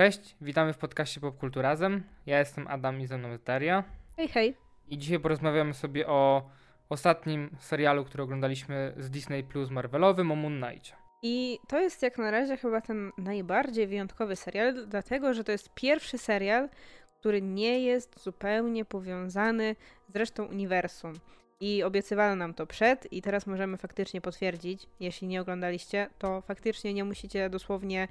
Cześć, witamy w podcaście popkulturaRAZEM. Ja jestem Adam i ze mną jest Daria. Hej, hej. I dzisiaj porozmawiamy sobie o ostatnim serialu, który oglądaliśmy z Disney Plus Marvelowym, o Moon Knightie. I to jest jak na razie chyba ten najbardziej wyjątkowy serial, dlatego że to jest pierwszy serial, który nie jest zupełnie powiązany z resztą uniwersum. I obiecywano nam to przed i teraz możemy faktycznie potwierdzić, jeśli nie oglądaliście, to faktycznie nie musicie dosłownie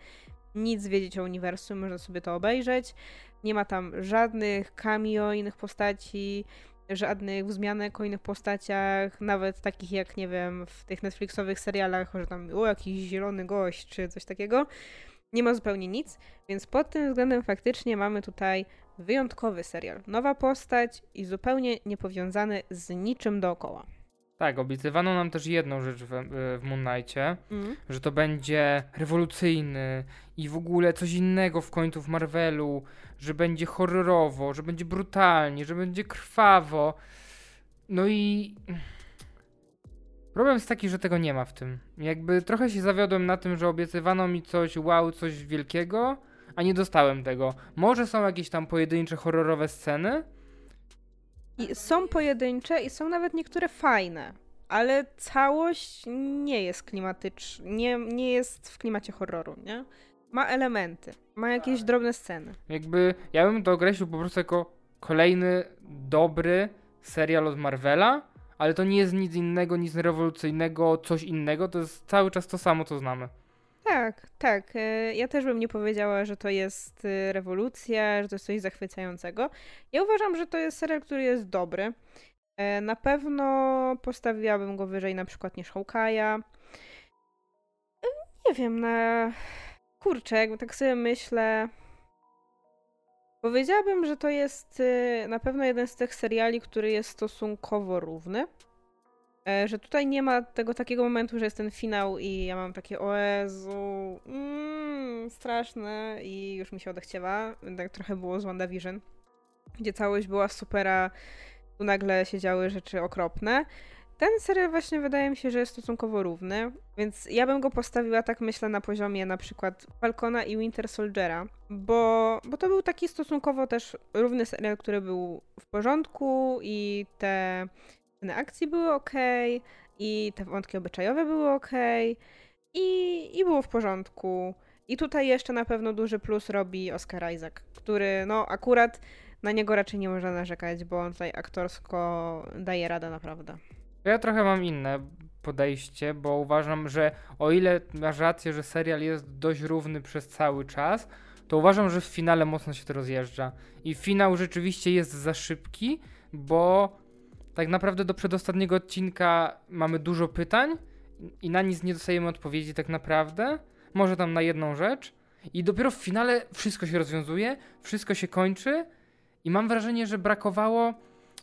nic wiedzieć o uniwersum, można sobie to obejrzeć. Nie ma tam żadnych cameo innych postaci, żadnych wzmianek o innych postaciach, nawet takich jak, nie wiem, w tych Netflixowych serialach, że tam jakiś zielony gość czy coś takiego. Nie ma zupełnie nic, więc pod tym względem faktycznie mamy tutaj wyjątkowy serial. Nowa postać i zupełnie niepowiązany z niczym dookoła. Tak, obiecywano nam też jedną rzecz w Moon Knightie, że to będzie rewolucyjny i w ogóle coś innego w końcu w Marvelu, że będzie horrorowo, że będzie brutalnie, że będzie krwawo. No i problem jest taki, że tego nie ma w tym. Jakby trochę się zawiodłem na tym, że obiecywano mi coś wow, coś wielkiego, a nie dostałem tego. Może są jakieś tam pojedyncze horrorowe sceny? I są pojedyncze i są nawet niektóre fajne, ale całość nie jest klimatyczna, nie jest w klimacie horroru, nie? Ma elementy, ma jakieś drobne sceny. Jakby ja bym to określił po prostu jako kolejny dobry serial od Marvela, ale to nie jest nic innego, nic rewolucyjnego, coś innego, to jest cały czas to samo, co znamy. Tak, tak. Ja też bym nie powiedziała, że to jest rewolucja, że to jest coś zachwycającego. Ja uważam, że to jest serial, który jest dobry. Na pewno postawiłabym go wyżej na przykład niż Hawkeye'a. Nie wiem, kurczę, jakby tak sobie myślę. Powiedziałabym, że to jest na pewno jeden z tych seriali, który jest stosunkowo równy. Że tutaj nie ma tego takiego momentu, że jest ten finał i ja mam takie o Jezu, straszne i już mi się odechciewa. Tak trochę było z WandaVision, gdzie całość była supera, tu nagle się działy rzeczy okropne. Ten serial właśnie wydaje mi się, że jest stosunkowo równy, więc ja bym go postawiła tak myślę na poziomie na przykład Falcona i Winter Soldiera, bo to był taki stosunkowo też równy serial, który był w porządku i te sceny akcji były okej, i te wątki obyczajowe były okej, i było w porządku. I tutaj jeszcze na pewno duży plus robi Oscar Isaac, który no akurat na niego raczej nie można narzekać, bo on tutaj aktorsko daje radę naprawdę. Ja trochę mam inne podejście, bo uważam, że o ile masz rację, że serial jest dość równy przez cały czas, to uważam, że w finale mocno się to rozjeżdża. I finał rzeczywiście jest za szybki, bo tak naprawdę do przedostatniego odcinka mamy dużo pytań i na nic nie dostajemy odpowiedzi tak naprawdę, może tam na jedną rzecz i dopiero w finale wszystko się rozwiązuje, wszystko się kończy i mam wrażenie, że brakowało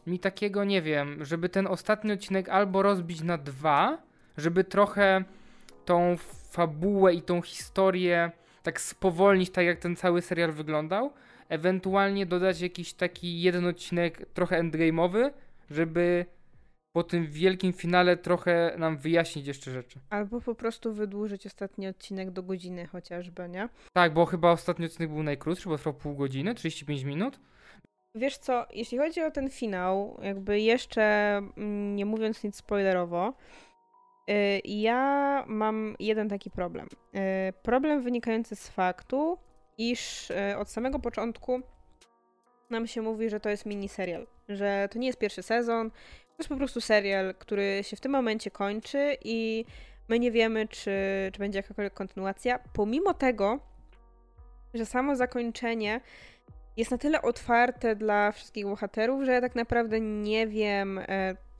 mi takiego, nie wiem, żeby ten ostatni odcinek albo rozbić na dwa, żeby trochę tą fabułę i tą historię tak spowolnić, tak jak ten cały serial wyglądał, ewentualnie dodać jakiś taki jeden odcinek trochę endgame'owy, żeby po tym wielkim finale trochę nam wyjaśnić jeszcze rzeczy. Albo po prostu wydłużyć ostatni odcinek do godziny chociażby, nie? Tak, bo chyba ostatni odcinek był najkrótszy, bo trwał pół godziny, 35 minut. Wiesz co, jeśli chodzi o ten finał, jakby jeszcze nie mówiąc nic spoilerowo, ja mam jeden taki problem. Problem wynikający z faktu, iż od samego początku nam się mówi, że to jest miniserial, że to nie jest pierwszy sezon, to jest po prostu serial, który się w tym momencie kończy i my nie wiemy, czy będzie jakakolwiek kontynuacja, pomimo tego, że samo zakończenie jest na tyle otwarte dla wszystkich bohaterów, że ja tak naprawdę nie wiem,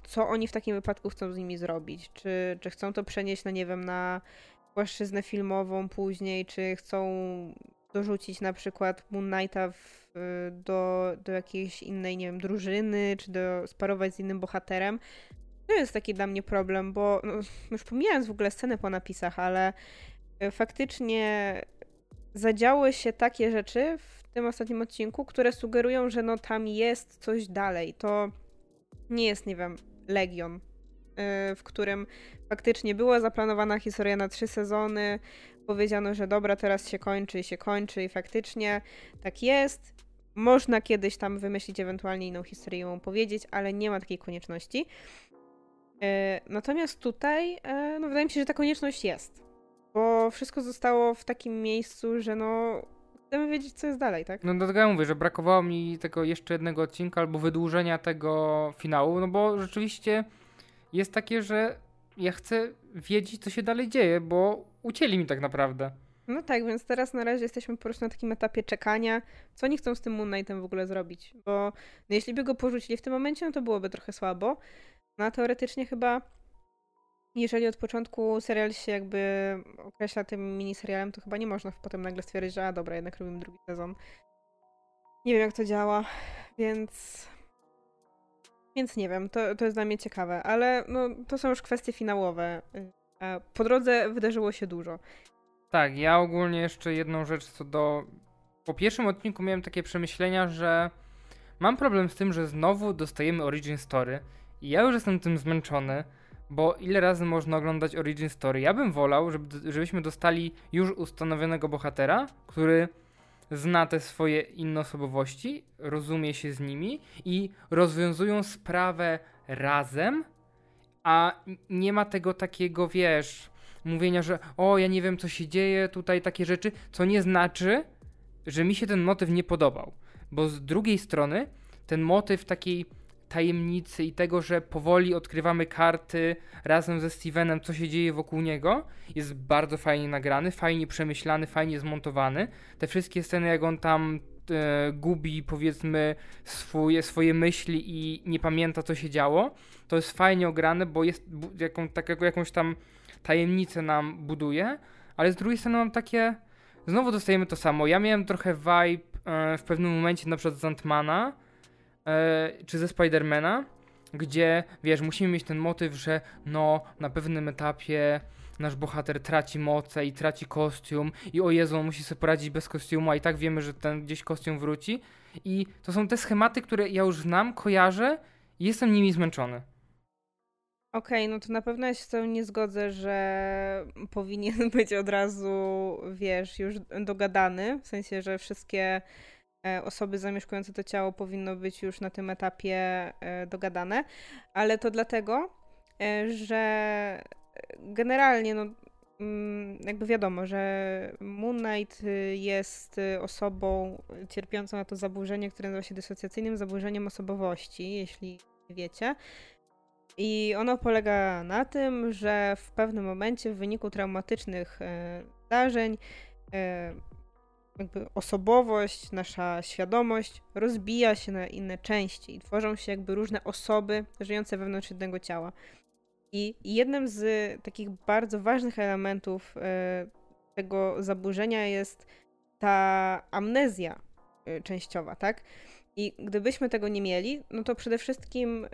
co oni w takim wypadku chcą z nimi zrobić, czy chcą to przenieść na, nie wiem, na płaszczyznę filmową później, czy chcą dorzucić na przykład Moon Knighta do jakiejś innej, nie wiem, drużyny, czy sparować z innym bohaterem. To jest taki dla mnie problem, bo no, już pomijając w ogóle scenę po napisach, ale faktycznie zadziały się takie rzeczy w tym ostatnim odcinku, które sugerują, że no tam jest coś dalej. To nie jest, nie wiem, Legion, w którym faktycznie była zaplanowana historia na 3 sezony, powiedziano, że dobra, teraz się kończy i faktycznie tak jest. Można kiedyś tam wymyślić ewentualnie inną historię i ją opowiedzieć, ale nie ma takiej konieczności. Natomiast tutaj no wydaje mi się, że ta konieczność jest, bo wszystko zostało w takim miejscu, że no chcemy wiedzieć, co jest dalej, tak? No dlatego ja mówię, że brakowało mi tego jeszcze jednego odcinka albo wydłużenia tego finału, no bo rzeczywiście jest takie, że ja chcę wiedzieć, co się dalej dzieje, bo ucięli mi tak naprawdę. No tak, więc teraz na razie jesteśmy po prostu na takim etapie czekania, co oni chcą z tym Moon Knightem w ogóle zrobić, bo no jeśli by go porzucili w tym momencie, no to byłoby trochę słabo. No a teoretycznie chyba, jeżeli od początku serial się jakby określa tym miniserialem, to chyba nie można potem nagle stwierdzić, że a dobra, jednak robimy drugi sezon. Nie wiem, jak to działa, więc nie wiem, to jest dla mnie ciekawe, ale no, to są już kwestie finałowe. Po drodze wydarzyło się dużo. Tak, ja ogólnie jeszcze jedną rzecz co do... Po pierwszym odcinku miałem takie przemyślenia, że mam problem z tym, że znowu dostajemy origin story. I ja już jestem tym zmęczony, bo ile razy można oglądać origin story? Ja bym wolał, żebyśmy dostali już ustanowionego bohatera, który zna te swoje inne osobowości, rozumie się z nimi i rozwiązują sprawę razem, a nie ma tego takiego, wiesz, mówienia, że o, ja nie wiem, co się dzieje, tutaj takie rzeczy, co nie znaczy, że mi się ten motyw nie podobał, bo z drugiej strony ten motyw takiej tajemnicy i tego, że powoli odkrywamy karty razem ze Stevenem, co się dzieje wokół niego, jest bardzo fajnie nagrany, fajnie przemyślany, fajnie zmontowany. Te wszystkie sceny, jak on tam gubi, powiedzmy, swoje myśli i nie pamięta, co się działo, to jest fajnie ograne, bo jest jakąś tam tajemnicę nam buduje, ale z drugiej strony mam takie, znowu dostajemy to samo. Ja miałem trochę vibe w pewnym momencie, na przykład z Ant-Mana, czy ze Spidermana, gdzie, wiesz, musimy mieć ten motyw, że no, na pewnym etapie nasz bohater traci moce i traci kostium i o Jezu, on musi sobie poradzić bez kostiumu, a i tak wiemy, że ten gdzieś kostium wróci. I to są te schematy, które ja już znam, kojarzę i jestem nimi zmęczony. Okej, no to na pewno ja się z tym nie zgodzę, że powinien być od razu, wiesz, już dogadany, w sensie, że wszystkie osoby zamieszkujące to ciało powinno być już na tym etapie dogadane, ale to dlatego, że generalnie no, jakby wiadomo, że Moon Knight jest osobą cierpiącą na to zaburzenie, które nazywa się dysocjacyjnym zaburzeniem osobowości, jeśli wiecie. I ono polega na tym, że w pewnym momencie w wyniku traumatycznych zdarzeń jakby osobowość, nasza świadomość rozbija się na inne części i tworzą się jakby różne osoby żyjące wewnątrz jednego ciała. I jednym z takich bardzo ważnych elementów tego zaburzenia jest ta amnezja częściowa, tak? I gdybyśmy tego nie mieli, no to przede wszystkim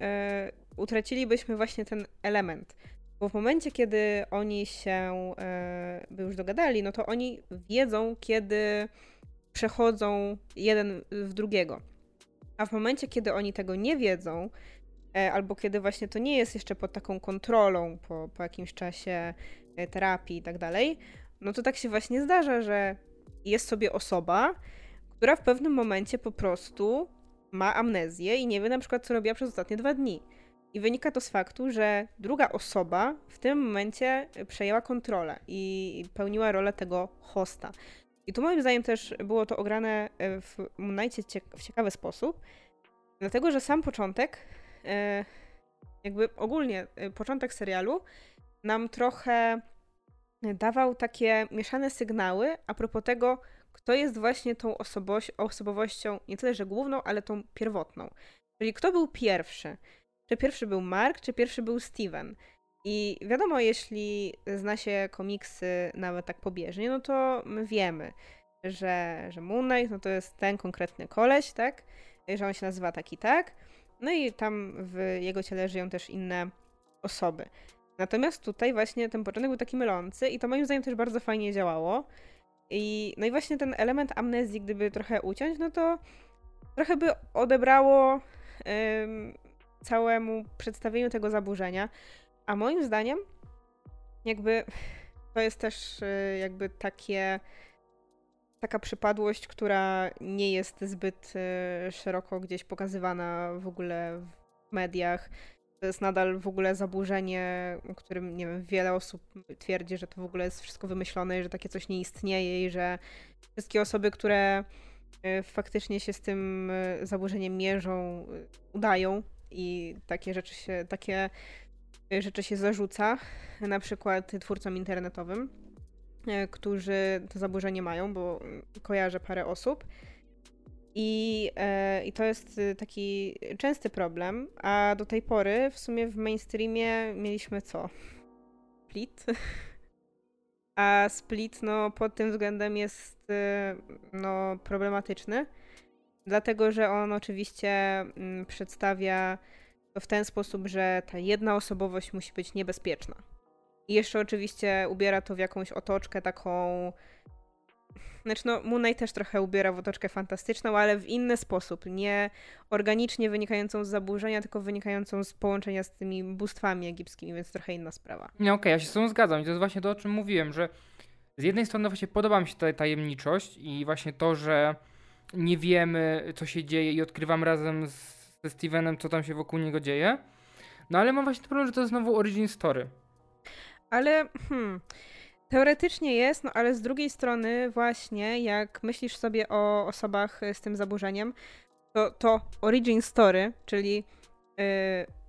utracilibyśmy właśnie ten element. Bo w momencie, kiedy oni się by już dogadali, no to oni wiedzą, kiedy przechodzą jeden w drugiego. A w momencie, kiedy oni tego nie wiedzą, albo kiedy właśnie to nie jest jeszcze pod taką kontrolą po jakimś czasie terapii i tak dalej, no to tak się właśnie zdarza, że jest sobie osoba, która w pewnym momencie po prostu ma amnezję i nie wie na przykład, co robiła przez ostatnie 2 dni. I wynika to z faktu, że druga osoba w tym momencie przejęła kontrolę i pełniła rolę tego hosta. I tu moim zdaniem też było to ograne w Moon Knightie w ciekawy sposób, dlatego że sam początek, jakby ogólnie początek serialu nam trochę dawał takie mieszane sygnały a propos tego, kto jest właśnie tą osobowością, nie tyle, że główną, ale tą pierwotną. Czyli kto był pierwszy? Czy pierwszy był Mark, czy pierwszy był Steven. I wiadomo, jeśli zna się komiksy nawet tak pobieżnie, no to my wiemy, że Moon Knight no to jest ten konkretny koleś, tak? Że on się nazywa tak i tak. No i tam w jego ciele żyją też inne osoby. Natomiast tutaj właśnie ten początek był taki mylący i to moim zdaniem też bardzo fajnie działało. No i właśnie ten element amnezji, gdyby trochę uciąć, no to trochę by odebrało... całemu przedstawieniu tego zaburzenia, a moim zdaniem jakby To jest też jakby taka przypadłość, która nie jest zbyt szeroko gdzieś pokazywana w ogóle w mediach. To jest nadal w ogóle zaburzenie, o którym, nie wiem, wiele osób twierdzi, że to w ogóle jest wszystko wymyślone i że takie coś nie istnieje i że wszystkie osoby, które faktycznie się z tym zaburzeniem mierzą, udają i takie rzeczy się zarzuca, na przykład twórcom internetowym, którzy to zaburzenie mają, bo kojarzę parę osób. I to jest taki częsty problem, a do tej pory w sumie w mainstreamie mieliśmy co? Split. A Split no, pod tym względem jest no, problematyczny, dlatego że on oczywiście przedstawia to w ten sposób, że ta jedna osobowość musi być niebezpieczna. I jeszcze oczywiście ubiera to w jakąś otoczkę taką... Znaczy no, Moon Knight też trochę ubiera w otoczkę fantastyczną, ale w inny sposób, nie organicznie wynikającą z zaburzenia, tylko wynikającą z połączenia z tymi bóstwami egipskimi, więc trochę inna sprawa. No okej, ja się z tym zgadzam i to jest właśnie to, o czym mówiłem, że z jednej strony właśnie podoba mi się ta tajemniczość i właśnie to, że nie wiemy, co się dzieje i odkrywam razem ze Stevenem, co tam się wokół niego dzieje, no ale mam właśnie problem, że to jest znowu origin story. Ale teoretycznie jest, no ale z drugiej strony właśnie jak myślisz sobie o osobach z tym zaburzeniem, to origin story, czyli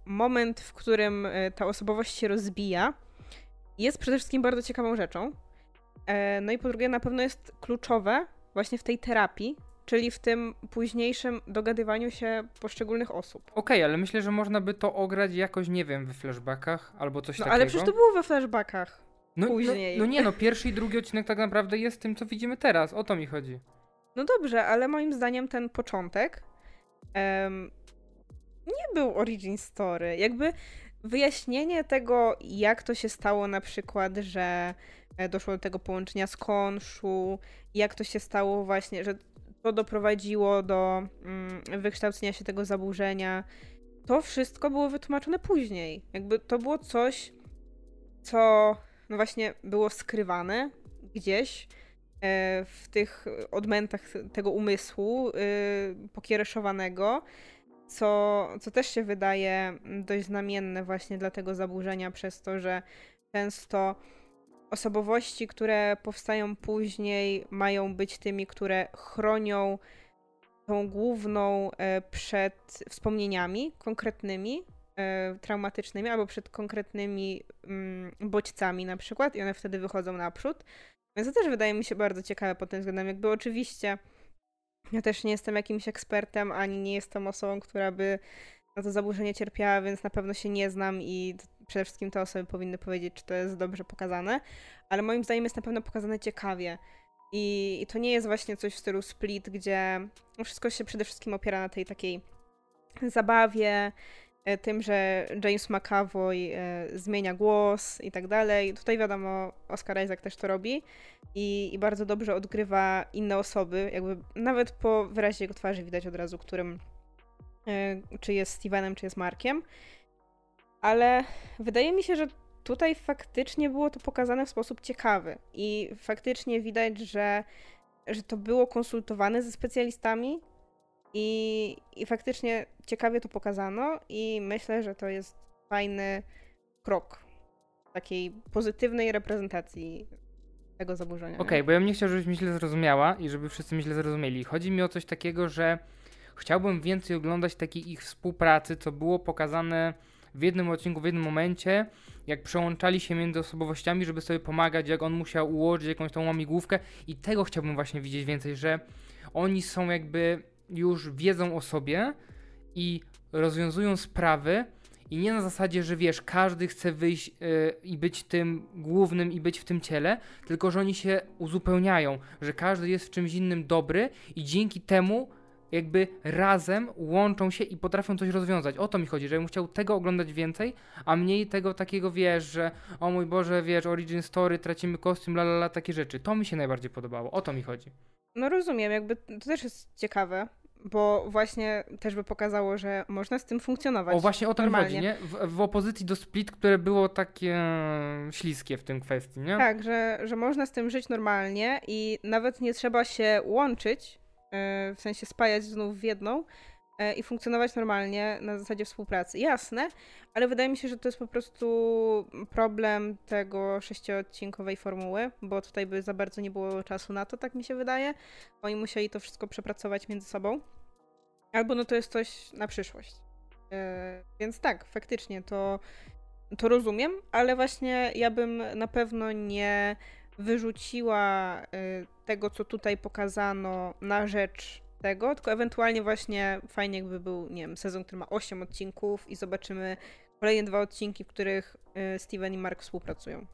moment, w którym ta osobowość się rozbija, jest przede wszystkim bardzo ciekawą rzeczą. No i po drugie na pewno jest kluczowe właśnie w tej terapii, czyli w tym późniejszym dogadywaniu się poszczególnych osób. Okej, ale myślę, że można by to ograć jakoś, nie wiem, we flashbackach albo coś takiego. No ale przecież to było we flashbackach. No, pierwszy i drugi odcinek tak naprawdę jest tym, co widzimy teraz. O to mi chodzi. No dobrze, ale moim zdaniem ten początek nie był origin story. Jakby wyjaśnienie tego, jak to się stało na przykład, że doszło do tego połączenia z Khonszu, jak to się stało właśnie, że to doprowadziło do wykształcenia się tego zaburzenia. To wszystko było wytłumaczone później. Jakby to było coś, co... No właśnie było skrywane gdzieś w tych odmętach tego umysłu pokiereszowanego, co też się wydaje dość znamienne właśnie dla tego zaburzenia przez to, że często osobowości, które powstają później, mają być tymi, które chronią tą główną przed wspomnieniami konkretnymi, traumatycznymi albo przed konkretnymi bodźcami na przykład i one wtedy wychodzą naprzód. Więc to też wydaje mi się bardzo ciekawe pod tym względem. Jakby oczywiście ja też nie jestem jakimś ekspertem, ani nie jestem osobą, która by na to zaburzenie cierpiała, więc na pewno się nie znam i przede wszystkim te osoby powinny powiedzieć, czy to jest dobrze pokazane, ale moim zdaniem jest na pewno pokazane ciekawie. I to nie jest właśnie coś w stylu Split, gdzie wszystko się przede wszystkim opiera na tej takiej zabawie, tym, że James McAvoy zmienia głos i tak dalej. Tutaj wiadomo, Oscar Isaac też to robi i bardzo dobrze odgrywa inne osoby. Jakby nawet po wyrazie jego twarzy widać od razu, którym czy jest Stevenem, czy jest Markiem. Ale wydaje mi się, że tutaj faktycznie było to pokazane w sposób ciekawy i faktycznie widać, że to było konsultowane ze specjalistami, I faktycznie ciekawie to pokazano i myślę, że to jest fajny krok takiej pozytywnej reprezentacji tego zaburzenia. Okej, bo ja bym nie chciał, żebyś mi źle zrozumiała i żeby wszyscy mi źle zrozumieli. Chodzi mi o coś takiego, że chciałbym więcej oglądać takiej ich współpracy, co było pokazane w jednym odcinku, w jednym momencie, jak przełączali się między osobowościami, żeby sobie pomagać, jak on musiał ułożyć jakąś tą łamigłówkę i tego chciałbym właśnie widzieć więcej, że oni są jakby... już wiedzą o sobie i rozwiązują sprawy i nie na zasadzie, że wiesz, każdy chce wyjść i być tym głównym i być w tym ciele, tylko że oni się uzupełniają, że każdy jest w czymś innym dobry i dzięki temu jakby razem łączą się i potrafią coś rozwiązać. O to mi chodzi, żebym chciał tego oglądać więcej, a mniej tego takiego, wiesz, że o mój Boże, wiesz, origin story, tracimy kostium, la la la, takie rzeczy. To mi się najbardziej podobało, o to mi chodzi. No rozumiem, jakby to też jest ciekawe, bo właśnie też by pokazało, że można z tym funkcjonować. O, właśnie o tym chodzi, nie? W opozycji do Split, które było takie śliskie w tym kwestii, nie? Tak, że można z tym żyć normalnie i nawet nie trzeba się łączyć, w sensie spajać znów w jedną i funkcjonować normalnie na zasadzie współpracy. Jasne, ale wydaje mi się, że to jest po prostu problem tego 6-odcinkowej formuły, bo tutaj by za bardzo nie było czasu na to, tak mi się wydaje. Oni musieli to wszystko przepracować między sobą. Albo no to jest coś na przyszłość. Więc tak, faktycznie to rozumiem, ale właśnie ja bym na pewno nie wyrzuciła tego, co tutaj pokazano na rzecz tego, tylko ewentualnie właśnie fajnie jakby był, nie wiem, sezon, który ma 8 odcinków i zobaczymy kolejne 2 odcinki, w których Steven i Mark współpracują.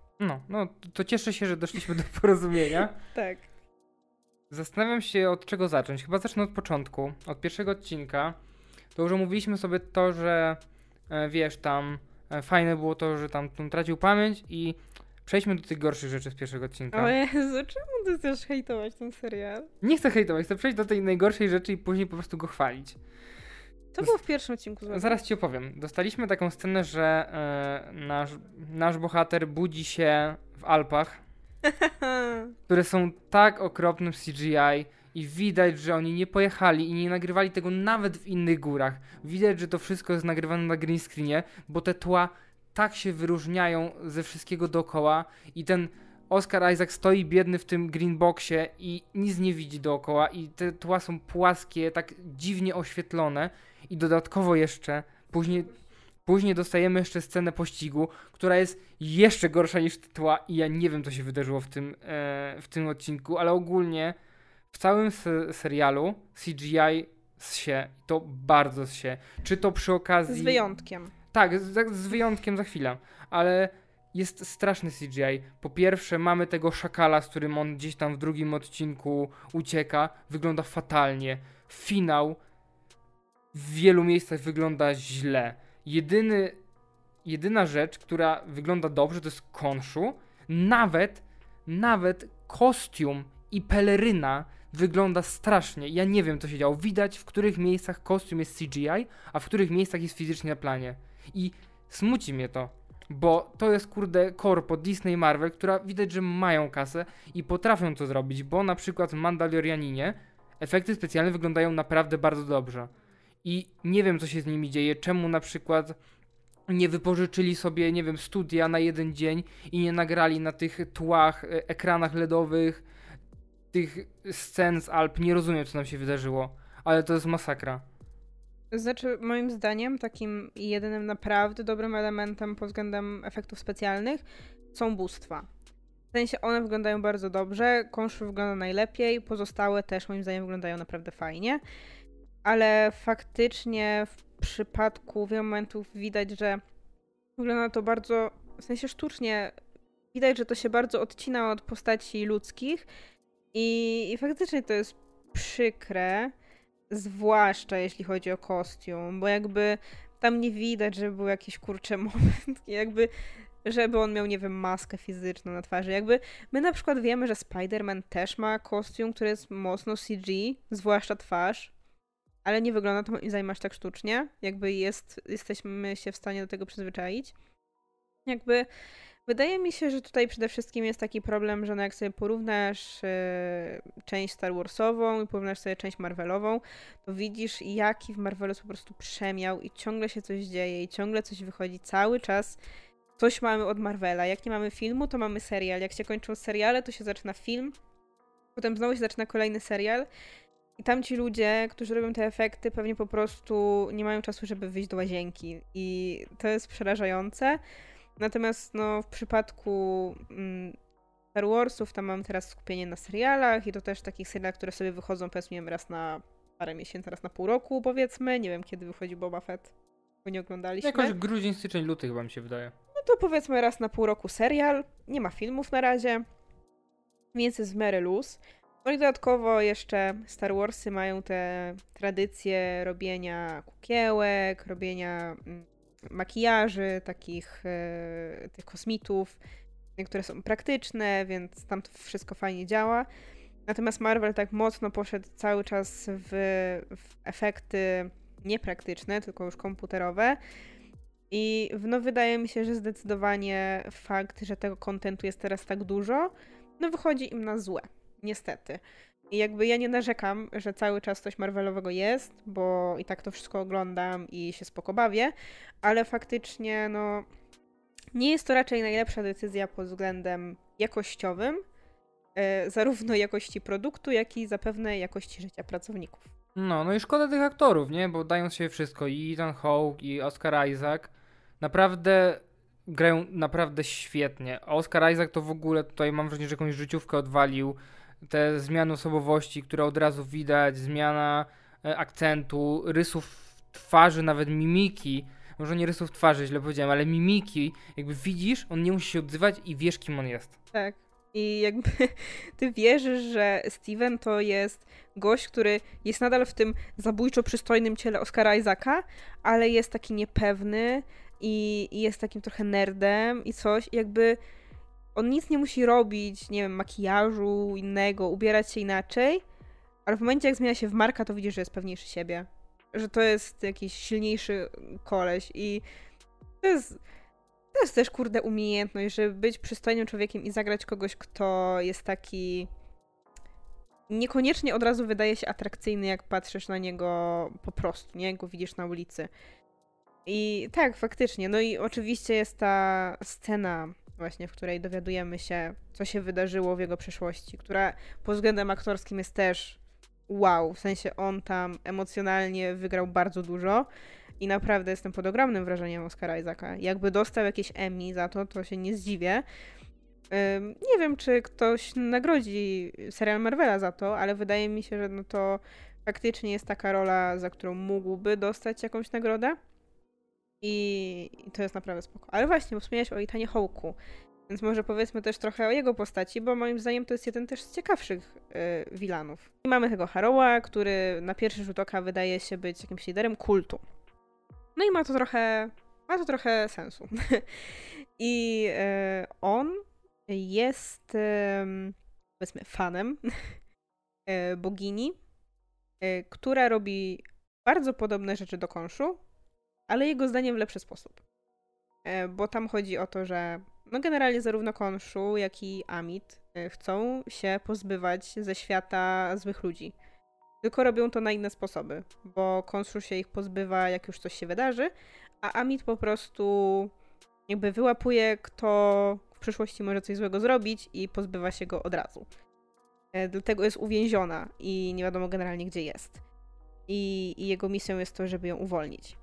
No to cieszę się, że doszliśmy do porozumienia. Tak. Zastanawiam się, od czego zacząć. Chyba zacznę od początku, od pierwszego odcinka. To już omówiliśmy sobie to, że wiesz, tam fajne było to, że tam tracił pamięć i przejdźmy do tych gorszych rzeczy z pierwszego odcinka. O Jezu, czemu ty chcesz hejtować ten serial? Nie chcę hejtować, chcę przejść do tej najgorszej rzeczy i później po prostu go chwalić. To było w pierwszym odcinku. Zaraz ci opowiem. Dostaliśmy taką scenę, że nasz bohater budzi się w Alpach, które są tak okropnym CGI i widać, że oni nie pojechali i nie nagrywali tego nawet w innych górach. Widać, że to wszystko jest nagrywane na green screenie, bo te tła tak się wyróżniają ze wszystkiego dookoła i ten Oscar Isaac stoi biedny w tym greenboxie i nic nie widzi dookoła i te tła są płaskie, tak dziwnie oświetlone i dodatkowo jeszcze później dostajemy jeszcze scenę pościgu, która jest jeszcze gorsza niż te tła i ja nie wiem, co się wydarzyło w tym odcinku, ale ogólnie w całym serialu CGI zsie, to bardzo zsie. Czy to przy okazji... Z wyjątkiem. Tak, z wyjątkiem za chwilę, ale jest straszny CGI. Po pierwsze mamy tego szakala, z którym on gdzieś tam w drugim odcinku ucieka, wygląda fatalnie. Finał w wielu miejscach wygląda źle. Jedyna rzecz, która wygląda dobrze, to jest Khonszu. Nawet kostium i peleryna wygląda strasznie. Ja nie wiem, co się działo. Widać, w których miejscach kostium jest CGI, a w których miejscach jest fizycznie na planie. I smuci mnie to, bo to jest kurde korpo Disney Marvel, która widać, że mają kasę i potrafią to zrobić, bo na przykład w Mandalorianinie efekty specjalne wyglądają naprawdę bardzo dobrze. I nie wiem, co się z nimi dzieje, czemu na przykład nie wypożyczyli sobie, nie wiem, studia na jeden dzień i nie nagrali na tych tłach, ekranach LEDowych, tych scen z Alp. Nie rozumiem, co nam się wydarzyło, ale to jest masakra. Znaczy, moim zdaniem takim jedynym naprawdę dobrym elementem pod względem efektów specjalnych są bóstwa. W sensie one wyglądają bardzo dobrze, Khonszu wygląda najlepiej, pozostałe też moim zdaniem wyglądają naprawdę fajnie, ale faktycznie w przypadku wielu momentów widać, że wygląda to bardzo, w sensie sztucznie, widać, że to się bardzo odcina od postaci ludzkich i faktycznie to jest przykre. Zwłaszcza jeśli chodzi o kostium, bo jakby tam nie widać, żeby był jakiś kurczę moment, jakby żeby on miał, nie wiem, maskę fizyczną na twarzy. Jakby my na przykład wiemy, że Spider-Man też ma kostium, który jest mocno CG, zwłaszcza twarz, ale nie wygląda to moim zdaniem aż tak sztucznie, jakby jesteśmy się w stanie do tego przyzwyczaić. Jakby wydaje mi się, że tutaj przede wszystkim jest taki problem, że no jak sobie porównasz część Star Warsową i porównasz sobie część Marvelową, to widzisz, jaki w Marvelu po prostu przemiał i ciągle się coś dzieje i ciągle coś wychodzi, cały czas coś mamy od Marvela. Jak nie mamy filmu, to mamy serial. Jak się kończą seriale, to się zaczyna film, potem znowu się zaczyna kolejny serial i tam ci ludzie, którzy robią te efekty, pewnie po prostu nie mają czasu, żeby wyjść do łazienki i to jest przerażające. Natomiast no, w przypadku Star Warsów tam mam teraz skupienie na serialach i to też takich serialach, które sobie wychodzą powiedzmy, nie wiem, raz na parę miesięcy, raz na pół roku powiedzmy. Nie wiem, kiedy wychodzi Boba Fett, bo nie oglądaliśmy. Jakoś grudzień, styczeń, luty chyba mi się wydaje. No to powiedzmy raz na pół roku serial, nie ma filmów na razie, więc jest w miarę luz. No i dodatkowo jeszcze Star Warsy mają te tradycje robienia kukiełek, robienia makijaży, takich tych kosmitów, które są praktyczne, więc tam to wszystko fajnie działa. Natomiast Marvel tak mocno poszedł cały czas w efekty niepraktyczne, tylko już komputerowe. I no, wydaje mi się, że zdecydowanie fakt, że tego kontentu jest teraz tak dużo, no wychodzi im na złe, niestety. I jakby ja nie narzekam, że cały czas coś Marvelowego jest, bo i tak to wszystko oglądam i się spoko bawię, ale faktycznie no nie jest to raczej najlepsza decyzja pod względem jakościowym, zarówno jakości produktu, jak i zapewne jakości życia pracowników. No i szkoda tych aktorów, nie? Bo dają się wszystko, i Ethan Hawke, i Oscar Isaac naprawdę grają naprawdę świetnie. Oscar Isaac to w ogóle tutaj mam wrażenie, że jakąś życiówkę odwalił. Te zmiany osobowości, które od razu widać, zmiana akcentu, rysów twarzy, nawet mimiki. Może nie rysów twarzy, źle powiedziałem, ale mimiki. Jakby widzisz, on nie musi się odzywać i wiesz, kim on jest. Tak. I jakby ty wierzysz, że Steven to jest gość, który jest nadal w tym zabójczo przystojnym ciele Oscara Isaaca, ale jest taki niepewny i jest takim trochę nerdem i coś. Jakby on nic nie musi robić, nie wiem, makijażu innego, ubierać się inaczej, ale w momencie, jak zmienia się w Marka, to widzisz, że jest pewniejszy siebie. Że to jest jakiś silniejszy koleś i to jest też, kurde, umiejętność, żeby być przystojnym człowiekiem i zagrać kogoś, kto jest taki... Niekoniecznie od razu wydaje się atrakcyjny, jak patrzysz na niego po prostu, nie? Jak go widzisz na ulicy. I tak, faktycznie. No i oczywiście jest ta scena właśnie, w której dowiadujemy się, co się wydarzyło w jego przeszłości, która pod względem aktorskim jest też wow. W sensie on tam emocjonalnie wygrał bardzo dużo. I naprawdę jestem pod ogromnym wrażeniem Oscara Isaaca. Jakby dostał jakieś Emmy za to, to się nie zdziwię. Nie wiem, czy ktoś nagrodzi serial Marvela za to, ale wydaje mi się, że no to faktycznie jest taka rola, za którą mógłby dostać jakąś nagrodę. I to jest naprawdę spoko. Ale właśnie, bo wspomniałeś o Ethanie Hawke'u, więc może powiedzmy też trochę o jego postaci, bo moim zdaniem to jest jeden też z ciekawszych villainów. I mamy tego Harrowa, który na pierwszy rzut oka wydaje się być jakimś liderem kultu. No i ma to trochę sensu. I on jest, powiedzmy, fanem bogini, która robi bardzo podobne rzeczy do Khonszu, ale jego zdaniem w lepszy sposób. Bo tam chodzi o to, że no generalnie zarówno Khonszu, jak i Ammit chcą się pozbywać ze świata złych ludzi. Tylko robią to na inne sposoby, bo Khonszu się ich pozbywa, jak już coś się wydarzy, a Ammit po prostu jakby wyłapuje, kto w przyszłości może coś złego zrobić i pozbywa się go od razu. Dlatego jest uwięziona i nie wiadomo generalnie, gdzie jest. I jego misją jest to, żeby ją uwolnić.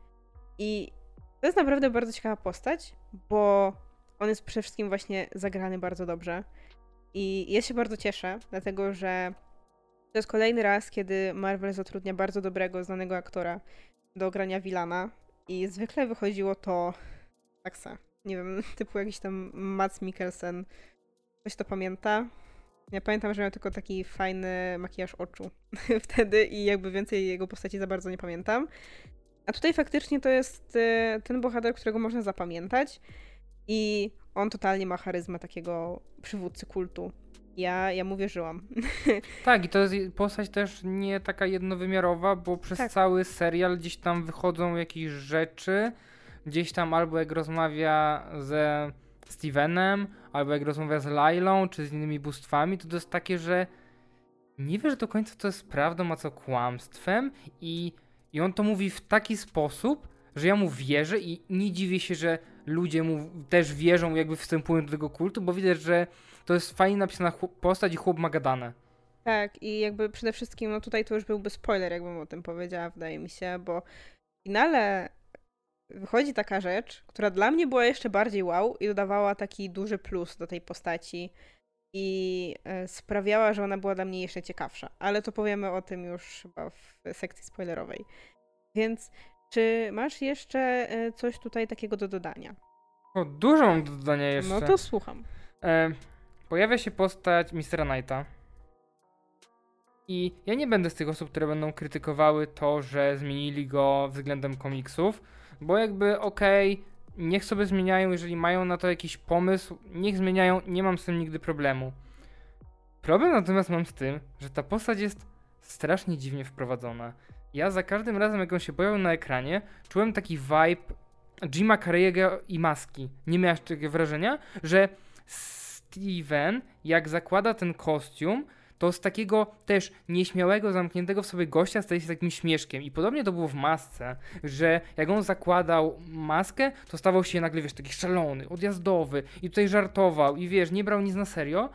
I to jest naprawdę bardzo ciekawa postać, bo on jest przede wszystkim właśnie zagrany bardzo dobrze. I ja się bardzo cieszę, dlatego że to jest kolejny raz, kiedy Marvel zatrudnia bardzo dobrego, znanego aktora do grania villana i zwykle wychodziło to tak se. Nie wiem, typu jakiś tam Mads Mikkelsen. Ktoś to pamięta? Ja pamiętam, że miał tylko taki fajny makijaż oczu wtedy i jakby więcej jego postaci za bardzo nie pamiętam. A tutaj faktycznie to jest ten bohater, którego można zapamiętać i on totalnie ma charyzmę takiego przywódcy kultu. Ja mu wierzyłam. Tak, i to jest postać też nie taka jednowymiarowa, bo przez cały serial gdzieś tam wychodzą jakieś rzeczy, gdzieś tam albo jak rozmawia ze Stevenem, albo jak rozmawia z Laylą, czy z innymi bóstwami, to jest takie, że nie wiesz do końca, co jest prawdą, a co kłamstwem i on to mówi w taki sposób, że ja mu wierzę i nie dziwię się, że ludzie mu też wierzą, jakby wstępują do tego kultu, bo widać, że to jest fajnie napisana postać i chłop ma gadane. Tak, i jakby przede wszystkim, no tutaj to już byłby spoiler, jakbym o tym powiedziała, wydaje mi się, bo w finale wychodzi taka rzecz, która dla mnie była jeszcze bardziej wow i dodawała taki duży plus do tej postaci i sprawiała, że ona była dla mnie jeszcze ciekawsza. Ale to powiemy o tym już chyba w sekcji spoilerowej. Więc czy masz jeszcze coś tutaj takiego do dodania? O, dużo mam do dodania jeszcze. No to słucham. Pojawia się postać Mr. Knighta i ja nie będę z tych osób, które będą krytykowały to, że zmienili go względem komiksów, bo jakby niech sobie zmieniają, jeżeli mają na to jakiś pomysł, niech zmieniają, nie mam z tym nigdy problemu. Problem natomiast mam z tym, że ta postać jest strasznie dziwnie wprowadzona. Ja za każdym razem, jak on się pojawił na ekranie, czułem taki vibe Jima Carrey'ego i Maski. Nie miałeś takiego wrażenia, że Steven, jak zakłada ten kostium, to z takiego też nieśmiałego, zamkniętego w sobie gościa staje się takim śmieszkiem. I podobnie to było w Masce, że jak on zakładał maskę, to stawał się nagle, wiesz, taki szalony, odjazdowy i tutaj żartował i wiesz, nie brał nic na serio.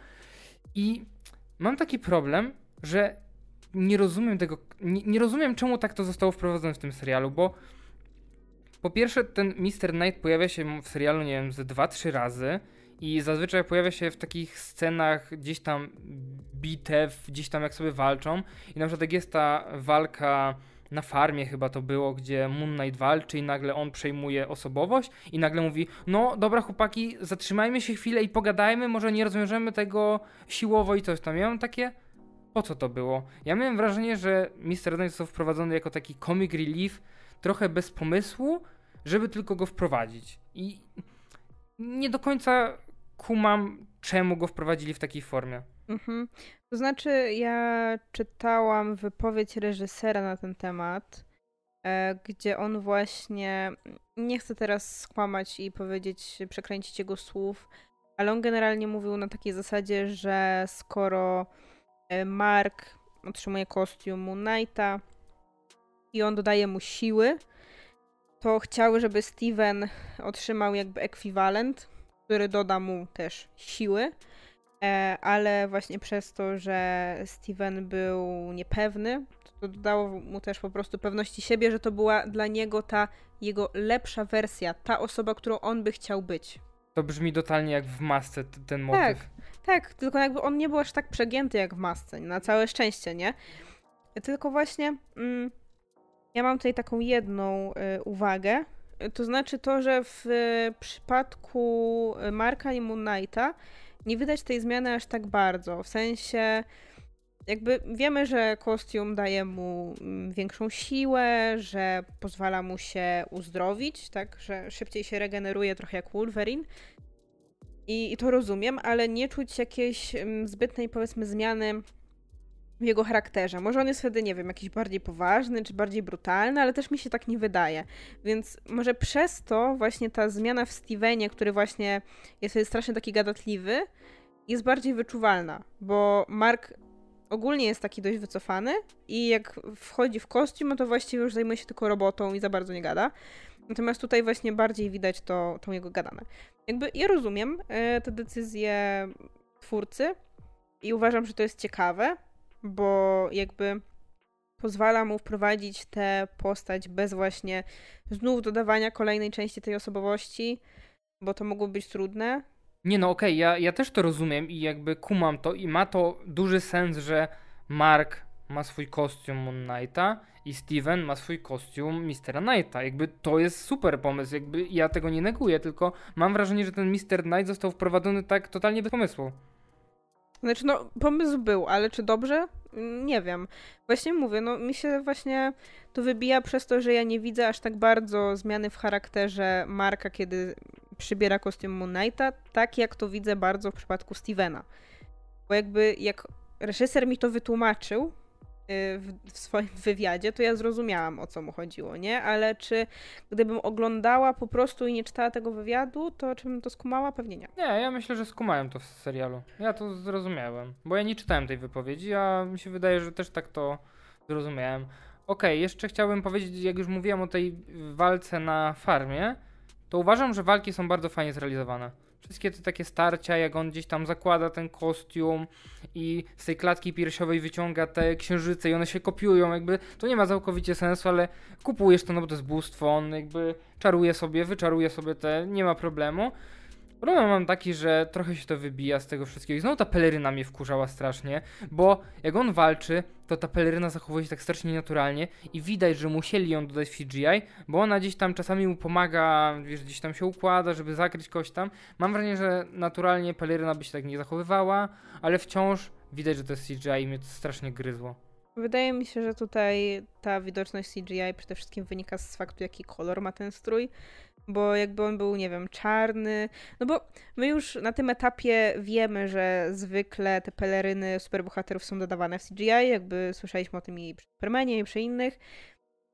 I mam taki problem, że nie rozumiem tego, nie rozumiem, czemu tak to zostało wprowadzone w tym serialu, bo po pierwsze ten Mr. Knight pojawia się w serialu, nie wiem, ze 2-3 razy i zazwyczaj pojawia się w takich scenach gdzieś tam bitew, gdzieś tam jak sobie walczą i na przykład jak jest ta walka na farmie chyba to było, gdzie Moon Knight walczy i nagle on przejmuje osobowość i nagle mówi, no dobra chłopaki, zatrzymajmy się chwilę i pogadajmy, może nie rozwiążemy tego siłowo i coś tam. Ja mam takie, po co to było? Ja miałem wrażenie, że Mr. Knight został wprowadzony jako taki comic relief, trochę bez pomysłu, żeby tylko go wprowadzić. I nie do końca kumam, czemu go wprowadzili w takiej formie. Mhm. To znaczy, ja czytałam wypowiedź reżysera na ten temat, gdzie on właśnie, nie chcę teraz skłamać i powiedzieć, przekręcić jego słów, ale on generalnie mówił na takiej zasadzie, że skoro Mark otrzymuje kostium Moon Knighta i on dodaje mu siły, to chciały, żeby Steven otrzymał jakby ekwiwalent, który doda mu też siły, ale właśnie przez to, że Steven był niepewny, to dodało mu też po prostu pewności siebie, że to była dla niego ta jego lepsza wersja, ta osoba, którą on by chciał być. To brzmi totalnie jak w Masce ten motyw. Tak, tak, tylko jakby on nie był aż tak przegięty jak w Masce, na całe szczęście, nie? Tylko właśnie ja mam tutaj taką jedną uwagę, to znaczy to, że w przypadku Marka i Moon Knighta nie widać tej zmiany aż tak bardzo, w sensie jakby wiemy, że kostium daje mu większą siłę, że pozwala mu się uzdrowić, tak, że szybciej się regeneruje trochę jak Wolverine i to rozumiem, ale nie czuć jakiejś zbytnej powiedzmy zmiany w jego charakterze. Może on jest wtedy, nie wiem, jakiś bardziej poważny czy bardziej brutalny, ale też mi się tak nie wydaje. Więc może przez to właśnie ta zmiana w Stevenie, który właśnie jest strasznie taki gadatliwy, jest bardziej wyczuwalna, bo Mark ogólnie jest taki dość wycofany i jak wchodzi w kostium, no to właściwie już zajmuje się tylko robotą i za bardzo nie gada. Natomiast tutaj właśnie bardziej widać tą jego gadanę. Jakby ja rozumiem te decyzje twórcy i uważam, że to jest ciekawe, bo jakby pozwala mu wprowadzić tę postać bez właśnie znów dodawania kolejnej części tej osobowości, bo to mogło być trudne. Nie no okej, ja też to rozumiem i jakby kumam to i ma to duży sens, że Mark ma swój kostium Moon Knighta i Steven ma swój kostium Mr. Knighta. Jakby to jest super pomysł, jakby ja tego nie neguję, tylko mam wrażenie, że ten Mr. Knight został wprowadzony tak totalnie bez pomysłu. Znaczy no pomysł był, ale czy dobrze? Nie wiem. Właśnie mówię, no mi się właśnie to wybija przez to, że ja nie widzę aż tak bardzo zmiany w charakterze Marka, kiedy przybiera kostium Moon Knighta, tak jak to widzę bardzo w przypadku Stevena. Bo jakby jak reżyser mi to wytłumaczył w swoim wywiadzie, to ja zrozumiałam, o co mu chodziło, nie? Ale czy gdybym oglądała po prostu i nie czytała tego wywiadu, to czy bym to skumała? Pewnie nie. Nie, ja myślę, że skumałem to w serialu. Ja to zrozumiałem, bo ja nie czytałem tej wypowiedzi, a mi się wydaje, że też tak to zrozumiałem. Okej, jeszcze chciałbym powiedzieć, jak już mówiłem o tej walce na farmie, to uważam, że walki są bardzo fajnie zrealizowane. Wszystkie te takie starcia, jak on gdzieś tam zakłada ten kostium i z tej klatki piersiowej wyciąga te księżyce i one się kopiują, jakby to nie ma całkowicie sensu, ale kupujesz to, no bo to jest bóstwo, on jakby czaruje sobie, wyczaruje sobie te, nie ma problemu. Problem mam taki, że trochę się to wybija z tego wszystkiego i znowu ta peleryna mnie wkurzała strasznie, bo jak on walczy, to ta peleryna zachowuje się tak strasznie naturalnie i widać, że musieli ją dodać w CGI, bo ona gdzieś tam czasami mu pomaga, wiesz, gdzieś tam się układa, żeby zakryć kogoś tam. Mam wrażenie, że naturalnie peleryna by się tak nie zachowywała, ale wciąż widać, że to jest CGI i mnie to strasznie gryzło. Wydaje mi się, że tutaj ta widoczność CGI przede wszystkim wynika z faktu, jaki kolor ma ten strój. Bo jakby on był, nie wiem, czarny, no bo my już na tym etapie wiemy, że zwykle te peleryny superbohaterów są dodawane w CGI, jakby słyszeliśmy o tym i przy Supermanie, i przy innych,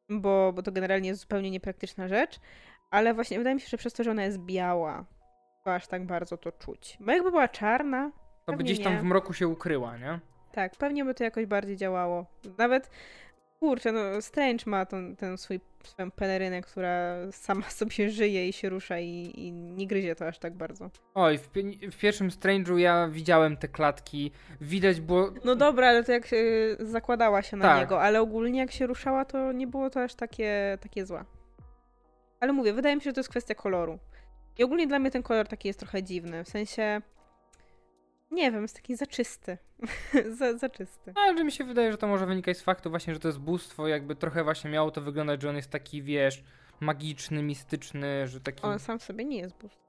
bo to generalnie jest zupełnie niepraktyczna rzecz, ale właśnie wydaje mi się, że przez to, że ona jest biała, to aż tak bardzo to czuć. Bo jakby była czarna, to by gdzieś tam nie. W mroku się ukryła, nie? Tak, pewnie by to jakoś bardziej działało. Nawet, kurczę, no Strange ma ten swoją pelerynę, która sama sobie żyje i się rusza i nie gryzie to aż tak bardzo. Oj, w pierwszym Strange'u ja widziałem te klatki, widać było... No dobra, ale to jak zakładała się na niego, ale ogólnie jak się ruszała, to nie było to aż takie zła. Ale mówię, wydaje mi się, że to jest kwestia koloru. I ogólnie dla mnie ten kolor taki jest trochę dziwny, w sensie... Nie wiem, jest taki zaczysty. Zaczysty. Ale mi się wydaje, że to może wynikać z faktu właśnie, że to jest bóstwo, jakby trochę właśnie miało to wyglądać, że on jest taki, wiesz, magiczny, mistyczny, że taki... On sam w sobie nie jest bóstwem.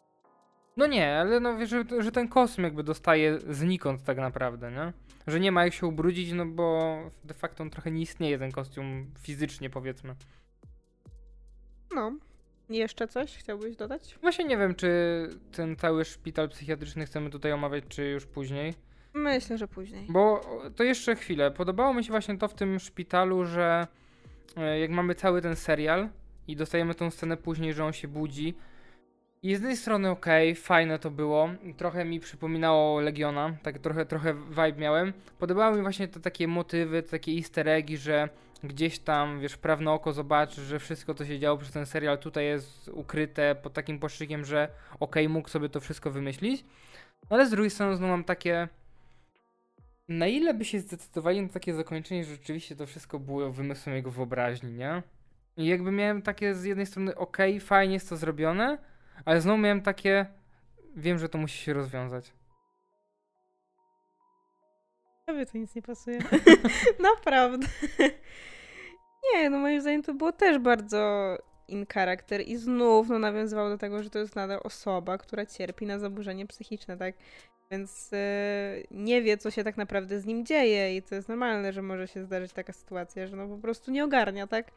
No nie, ale no wiesz, że ten kosm jakby dostaje znikąd tak naprawdę, nie? Że nie ma jak się ubrudzić, no bo de facto on trochę nie istnieje, ten kostium fizycznie, powiedzmy. No. Jeszcze coś chciałbyś dodać? Właśnie nie wiem, czy ten cały szpital psychiatryczny chcemy tutaj omawiać, czy już później. Myślę, że później. Bo to jeszcze chwilę. Podobało mi się właśnie to w tym szpitalu, że jak mamy cały ten serial i dostajemy tą scenę później, że on się budzi. I z jednej strony okej, fajne to było. Trochę mi przypominało Legiona, tak trochę vibe miałem. Podobały mi właśnie te takie motywy, te takie easter eggi, że gdzieś tam, wiesz, prawne oko zobaczysz, że wszystko, co się działo przez ten serial tutaj jest ukryte pod takim płaszczykiem, że okej, mógł sobie to wszystko wymyślić. Ale z drugiej strony znowu mam takie... Na ile by się zdecydowali na takie zakończenie, że rzeczywiście to wszystko było wymysłem jego wyobraźni, nie? I jakby miałem takie z jednej strony okej, fajnie jest to zrobione, ale znowu miałem takie... Wiem, że to musi się rozwiązać. Tobie to nic nie pasuje. Naprawdę. Nie, no moim zdaniem to było też bardzo in character i znów no, nawiązywał do tego, że to jest nadal osoba, która cierpi na zaburzenie psychiczne, tak? Więc nie wie, co się tak naprawdę z nim dzieje i to jest normalne, że może się zdarzyć taka sytuacja, że no po prostu nie ogarnia, tak?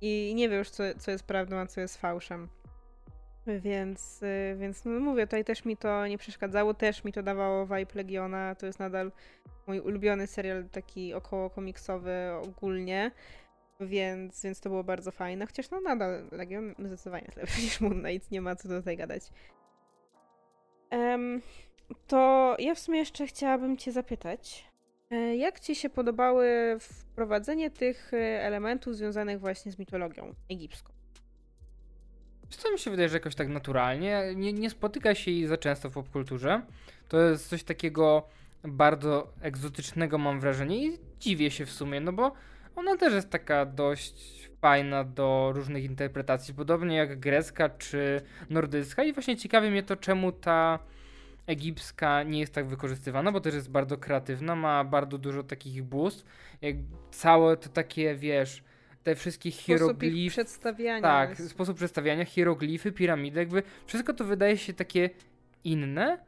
I nie wie już, co jest prawdą, a co jest fałszem. Więc no mówię, tutaj też mi to nie przeszkadzało, też mi to dawało vibe Legiona, to jest nadal mój ulubiony serial taki około komiksowy ogólnie, więc to było bardzo fajne, chociaż no nadal Legion zdecydowanie jest lepszy niż Moon Knight, nie ma co tutaj gadać. To ja w sumie jeszcze chciałabym cię zapytać, jak ci się podobało wprowadzenie tych elementów związanych właśnie z mitologią egipską? Co mi się wydaje, że jakoś tak naturalnie, nie spotyka się jej za często w popkulturze. To jest coś takiego bardzo egzotycznego, mam wrażenie, i dziwię się w sumie, no bo ona też jest taka dość fajna do różnych interpretacji, podobnie jak grecka czy nordycka i właśnie ciekawi mnie to, czemu ta egipska nie jest tak wykorzystywana, bo też jest bardzo kreatywna, ma bardzo dużo takich bóstw, jak całe to takie, wiesz... Te wszystkie hieroglify, przedstawiania. Tak, sposób przedstawiania, hieroglify, piramidy, jakby wszystko to wydaje się takie inne.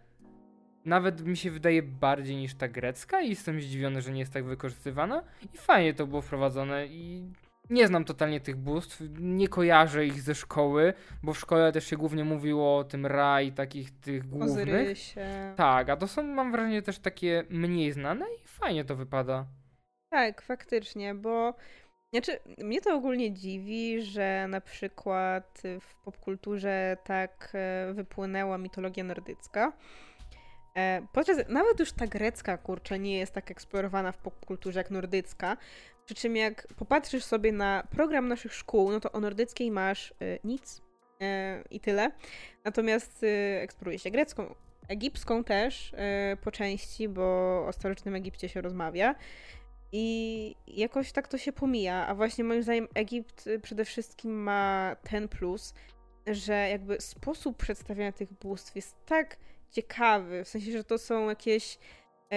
Nawet mi się wydaje bardziej niż ta grecka i jestem zdziwiony, że nie jest tak wykorzystywana. I fajnie to było wprowadzone i nie znam totalnie tych bóstw, nie kojarzę ich ze szkoły, bo w szkole też się głównie mówiło o tym Ra i takich tych głównych. Ozyrysie. Tak, a to są, mam wrażenie, też takie mniej znane i fajnie to wypada. Tak, faktycznie, bo... Znaczy, mnie to ogólnie dziwi, że na przykład w popkulturze tak wypłynęła mitologia nordycka. Podczas nawet już ta grecka, kurczę, nie jest tak eksplorowana w popkulturze jak nordycka. Przy czym jak popatrzysz sobie na program naszych szkół, no to o nordyckiej masz nic i tyle. Natomiast eksploruje się grecką, egipską też po części, bo o starożytnym Egipcie się rozmawia. I jakoś tak to się pomija, a właśnie moim zdaniem Egipt przede wszystkim ma ten plus, że jakby sposób przedstawiania tych bóstw jest tak ciekawy, w sensie, że to są jakieś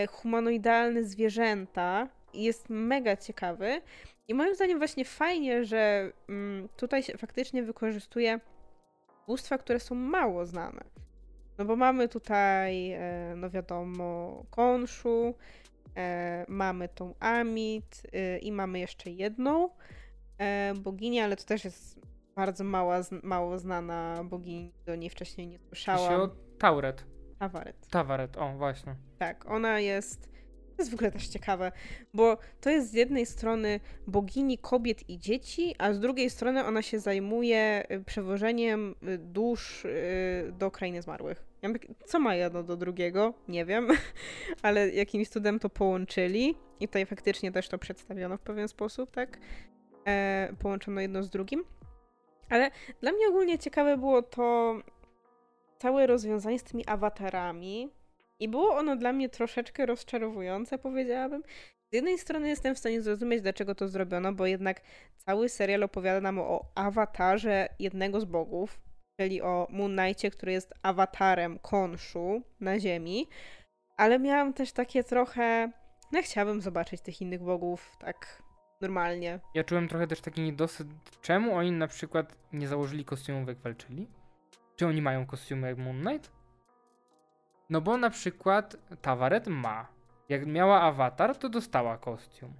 humanoidalne zwierzęta i jest mega ciekawy. I moim zdaniem właśnie fajnie, że tutaj się faktycznie wykorzystuje bóstwa, które są mało znane. No bo mamy tutaj, no wiadomo, Khonszu, mamy tą Ammit i mamy jeszcze jedną boginię, ale to też jest bardzo mało znana bogini, do niej wcześniej nie słyszałam. Taweret. Taweret, o właśnie. Tak, ona jest... To jest w ogóle też ciekawe, bo to jest z jednej strony bogini kobiet i dzieci, a z drugiej strony ona się zajmuje przewożeniem dusz do krainy zmarłych. Co ma jedno do drugiego? Nie wiem, ale jakimś cudem to połączyli i tutaj faktycznie też to przedstawiono w pewien sposób, tak? Połączono jedno z drugim. Ale dla mnie ogólnie ciekawe było to całe rozwiązanie z tymi awatarami. I było ono dla mnie troszeczkę rozczarowujące, powiedziałabym. Z jednej strony jestem w stanie zrozumieć, dlaczego to zrobiono, bo jednak cały serial opowiada nam o awatarze jednego z bogów, czyli o Moon Knightie, który jest awatarem Khonszu na ziemi. Ale miałam też takie trochę... No, chciałabym zobaczyć tych innych bogów tak normalnie. Ja czułem trochę też taki niedosyt. Czemu oni na przykład nie założyli kostiumów jak walczyli? Czy oni mają kostiumy jak Moon Knight? No bo na przykład Taweret ma. Jak miała awatar, to dostała kostium.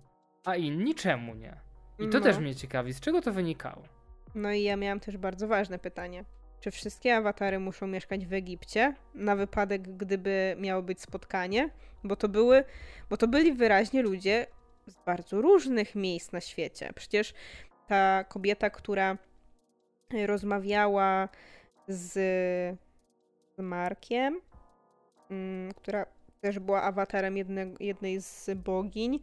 A inni czemu nie? I to też mnie ciekawi, z czego to wynikało. No i ja miałam też bardzo ważne pytanie. Czy wszystkie awatary muszą mieszkać w Egipcie? Na wypadek, gdyby miało być spotkanie? Bo to byli wyraźnie ludzie z bardzo różnych miejsc na świecie. Przecież ta kobieta, która rozmawiała z Markiem, która też była awatarem jednej z bogiń,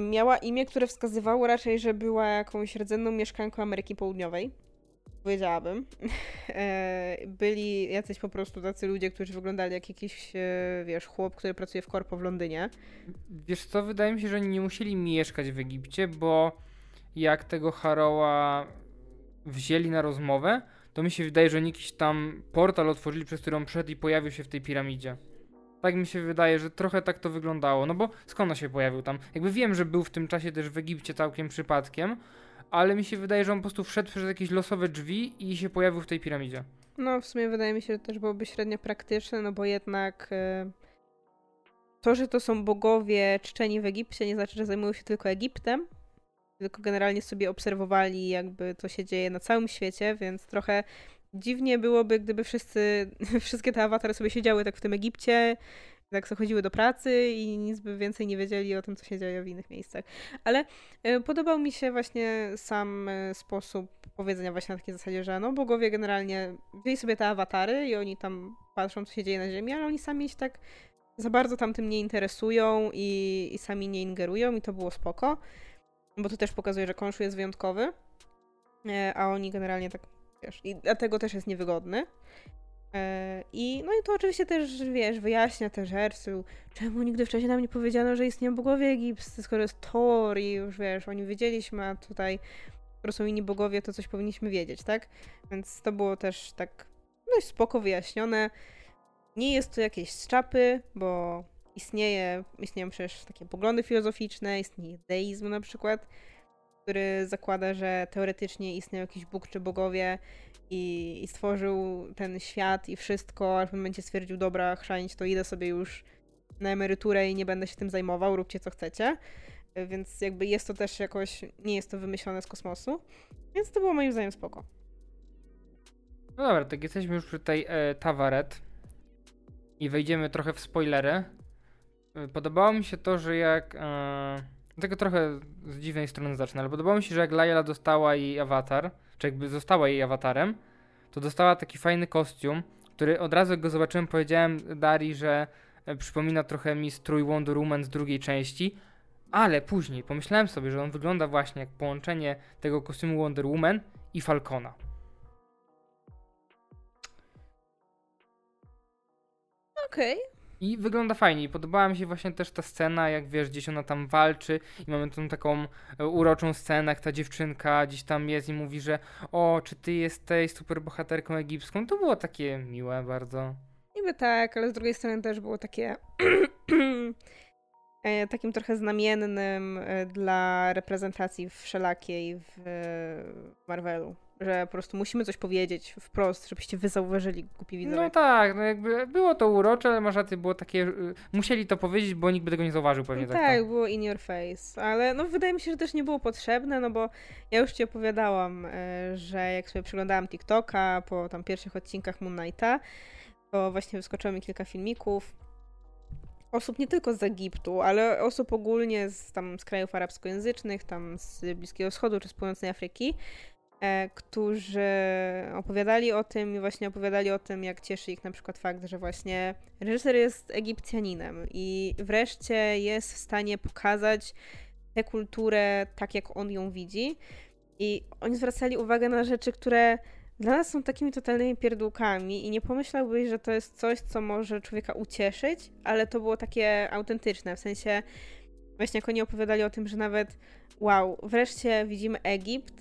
miała imię, które wskazywało raczej, że była jakąś rdzenną mieszkanką Ameryki Południowej, powiedziałabym. Byli jacyś po prostu tacy ludzie, którzy wyglądali jak jakiś, wiesz, chłop, który pracuje w korpo w Londynie. Wiesz co, wydaje mi się, że oni nie musieli mieszkać w Egipcie, bo jak tego Harrowa wzięli na rozmowę, to mi się wydaje, że oni jakiś tam portal otworzyli, przez który on przeszedł i pojawił się w tej piramidzie. Tak mi się wydaje, że trochę tak to wyglądało, no bo skąd on się pojawił tam? Jakby wiem, że był w tym czasie też w Egipcie całkiem przypadkiem, ale mi się wydaje, że on po prostu wszedł przez jakieś losowe drzwi i się pojawił w tej piramidzie. No w sumie wydaje mi się, że też byłoby średnio praktyczne, no bo jednak to, że to są bogowie czczeni w Egipcie, nie znaczy, że zajmują się tylko Egiptem, tylko generalnie sobie obserwowali, jakby to się dzieje na całym świecie, więc trochę dziwnie byłoby, gdyby wszystkie te awatary sobie siedziały tak w tym Egipcie, tak sobie chodziły do pracy i nic by więcej nie wiedzieli o tym, co się dzieje w innych miejscach. Ale podobał mi się właśnie sam sposób powiedzenia właśnie na takiej zasadzie, że no bogowie generalnie wzięli sobie te awatary i oni tam patrzą, co się dzieje na ziemi, ale oni sami się tak za bardzo tam tym nie interesują i sami nie ingerują i to było spoko. Bo to też pokazuje, że Khonszu jest wyjątkowy, a oni generalnie tak, wiesz, i dlatego też jest niewygodny. I to oczywiście też, wiesz, wyjaśnia te rzeczy, czemu nigdy wcześniej nam nie powiedziano, że istnieją bogowie egipscy, skoro jest Thor i już, wiesz, oni wiedzieliśmy, a tutaj, skoro są inni bogowie, to coś powinniśmy wiedzieć, tak? Więc to było też tak dość spoko wyjaśnione. Nie jest to jakieś z czapy, bo... Istnieją przecież takie poglądy filozoficzne, istnieje deizm na przykład, który zakłada, że teoretycznie istniał jakiś Bóg czy bogowie i stworzył ten świat i wszystko, a w momencie stwierdził, dobra, chrzanić to idę sobie już na emeryturę i nie będę się tym zajmował, róbcie co chcecie. Więc jakby jest to też jakoś, nie jest to wymyślone z kosmosu, więc to było moim zdaniem spoko. No dobra, tak jesteśmy już przy tej Taweret i wejdziemy trochę w spoilery. Podobało mi się to, że jak... Tego trochę z dziwnej strony zacznę, ale podobało mi się, że jak Layla dostała jej awatar, czy jakby została jej awatarem, to dostała taki fajny kostium, który od razu jak go zobaczyłem, powiedziałem Dari, że przypomina trochę mi strój Wonder Woman z drugiej części, ale później pomyślałem sobie, że on wygląda właśnie jak połączenie tego kostiumu Wonder Woman i Falcona. Okej. I wygląda fajnie. I podobała mi się właśnie też ta scena, jak wiesz, gdzieś ona tam walczy i mamy tą taką uroczą scenę, jak ta dziewczynka gdzieś tam jest i mówi, że o, czy ty jesteś superbohaterką egipską? To było takie miłe bardzo. Niby tak, ale z drugiej strony też było takie takim trochę znamiennym dla reprezentacji wszelakiej w Marvelu. Że po prostu musimy coś powiedzieć wprost, żebyście wy zauważyli, głupi widzowie. No tak, no jakby było to urocze, ale może było takie... Musieli to powiedzieć, bo nikt by tego nie zauważył pewnie. No tak, tak, było in your face. Ale no wydaje mi się, że też nie było potrzebne, no bo ja już ci opowiadałam, że jak sobie przeglądałam TikToka po tam pierwszych odcinkach Moon Knighta, to właśnie wyskoczyło mi kilka filmików osób nie tylko z Egiptu, ale osób ogólnie z, tam, z krajów arabskojęzycznych, tam z Bliskiego Wschodu czy z Północnej Afryki, którzy opowiadali o tym i właśnie opowiadali o tym, jak cieszy ich na przykład fakt, że właśnie reżyser jest Egipcjaninem i wreszcie jest w stanie pokazać tę kulturę tak, jak on ją widzi. I oni zwracali uwagę na rzeczy, które dla nas są takimi totalnymi pierdółkami i nie pomyślałbyś, że to jest coś, co może człowieka ucieszyć, ale to było takie autentyczne, w sensie właśnie jak oni opowiadali o tym, że nawet wow, wreszcie widzimy Egipt,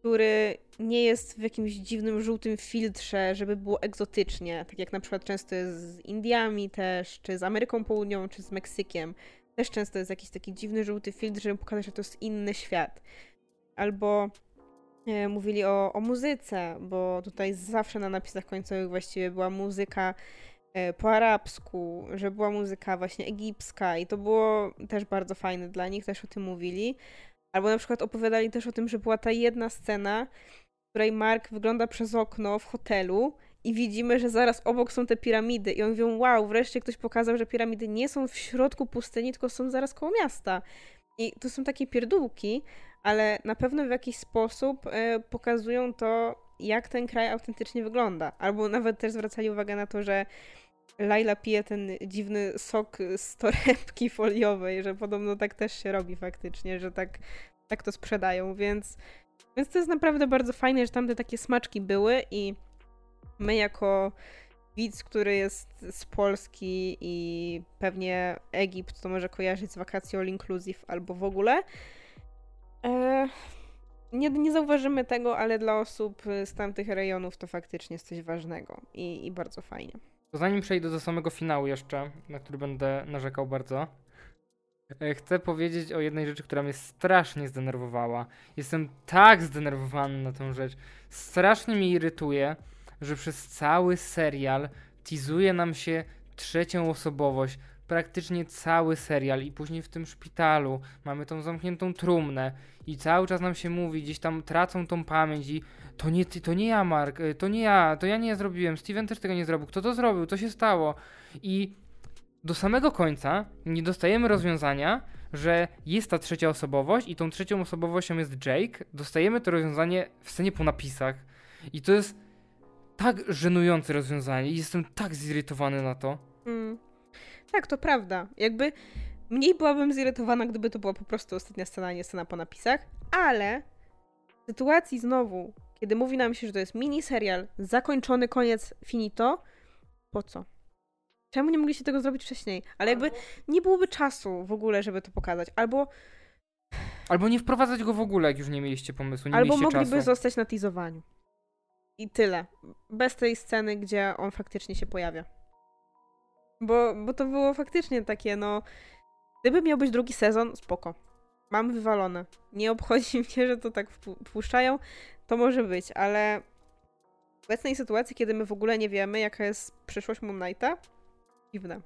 który nie jest w jakimś dziwnym, żółtym filtrze, żeby było egzotycznie, tak jak na przykład często jest z Indiami też, czy z Ameryką Południową, czy z Meksykiem. Też często jest jakiś taki dziwny, żółty filtr, żeby pokazać, że to jest inny świat. Albo mówili o muzyce, bo tutaj zawsze na napisach końcowych właściwie była muzyka po arabsku, że była muzyka właśnie egipska i to było też bardzo fajne dla nich, też o tym mówili. Albo na przykład opowiadali też o tym, że była ta jedna scena, w której Mark wygląda przez okno w hotelu i widzimy, że zaraz obok są te piramidy. I oni mówią, wow, wreszcie ktoś pokazał, że piramidy nie są w środku pustyni, tylko są zaraz koło miasta. I to są takie pierdółki, ale na pewno w jakiś sposób pokazują to, jak ten kraj autentycznie wygląda. Albo nawet też zwracali uwagę na to, że Layla pije ten dziwny sok z torebki foliowej, że podobno tak też się robi faktycznie, że tak to sprzedają, więc to jest naprawdę bardzo fajne, że tamte takie smaczki były i my jako widz, który jest z Polski i pewnie Egipt to może kojarzyć z wakacji all inclusive albo w ogóle, nie zauważymy tego, ale dla osób z tamtych rejonów to faktycznie jest coś ważnego i bardzo fajnie. Zanim przejdę do samego finału jeszcze, na który będę narzekał bardzo, chcę powiedzieć o jednej rzeczy, która mnie strasznie zdenerwowała. Jestem tak zdenerwowany na tą rzecz. Strasznie mnie irytuje, że przez cały serial teazuje nam się trzecią osobowość. Praktycznie cały serial i później w tym szpitalu mamy tą zamkniętą trumnę i cały czas nam się mówi, gdzieś tam tracą tą pamięć i to nie ja Mark, to ja nie zrobiłem, Steven też tego nie zrobił, kto to zrobił, co się stało i do samego końca nie dostajemy rozwiązania, że jest ta trzecia osobowość i tą trzecią osobowością jest Jake, dostajemy to rozwiązanie w scenie po napisach i to jest tak żenujące rozwiązanie i jestem tak zirytowany na to. Tak, to prawda. Jakby mniej byłabym zirytowana, gdyby to była po prostu ostatnia scena, a nie scena po napisach, ale w sytuacji znowu, kiedy mówi nam się, że to jest miniserial, zakończony, koniec, finito, po co? Czemu nie mogliście tego zrobić wcześniej? Ale jakby nie byłoby czasu w ogóle, żeby to pokazać. Albo nie wprowadzać go w ogóle, jak już nie mieliście pomysłu, nie mieliście czasu. Albo mogliby zostać na teasowaniu. I tyle. Bez tej sceny, gdzie on faktycznie się pojawia. Bo to było faktycznie takie, no... Gdyby miał być drugi sezon, spoko. Mam wywalone. Nie obchodzi mnie, że to tak wpuszczają. To może być, ale... W obecnej sytuacji, kiedy my w ogóle nie wiemy, jaka jest przyszłość Moon Knighta, dziwne.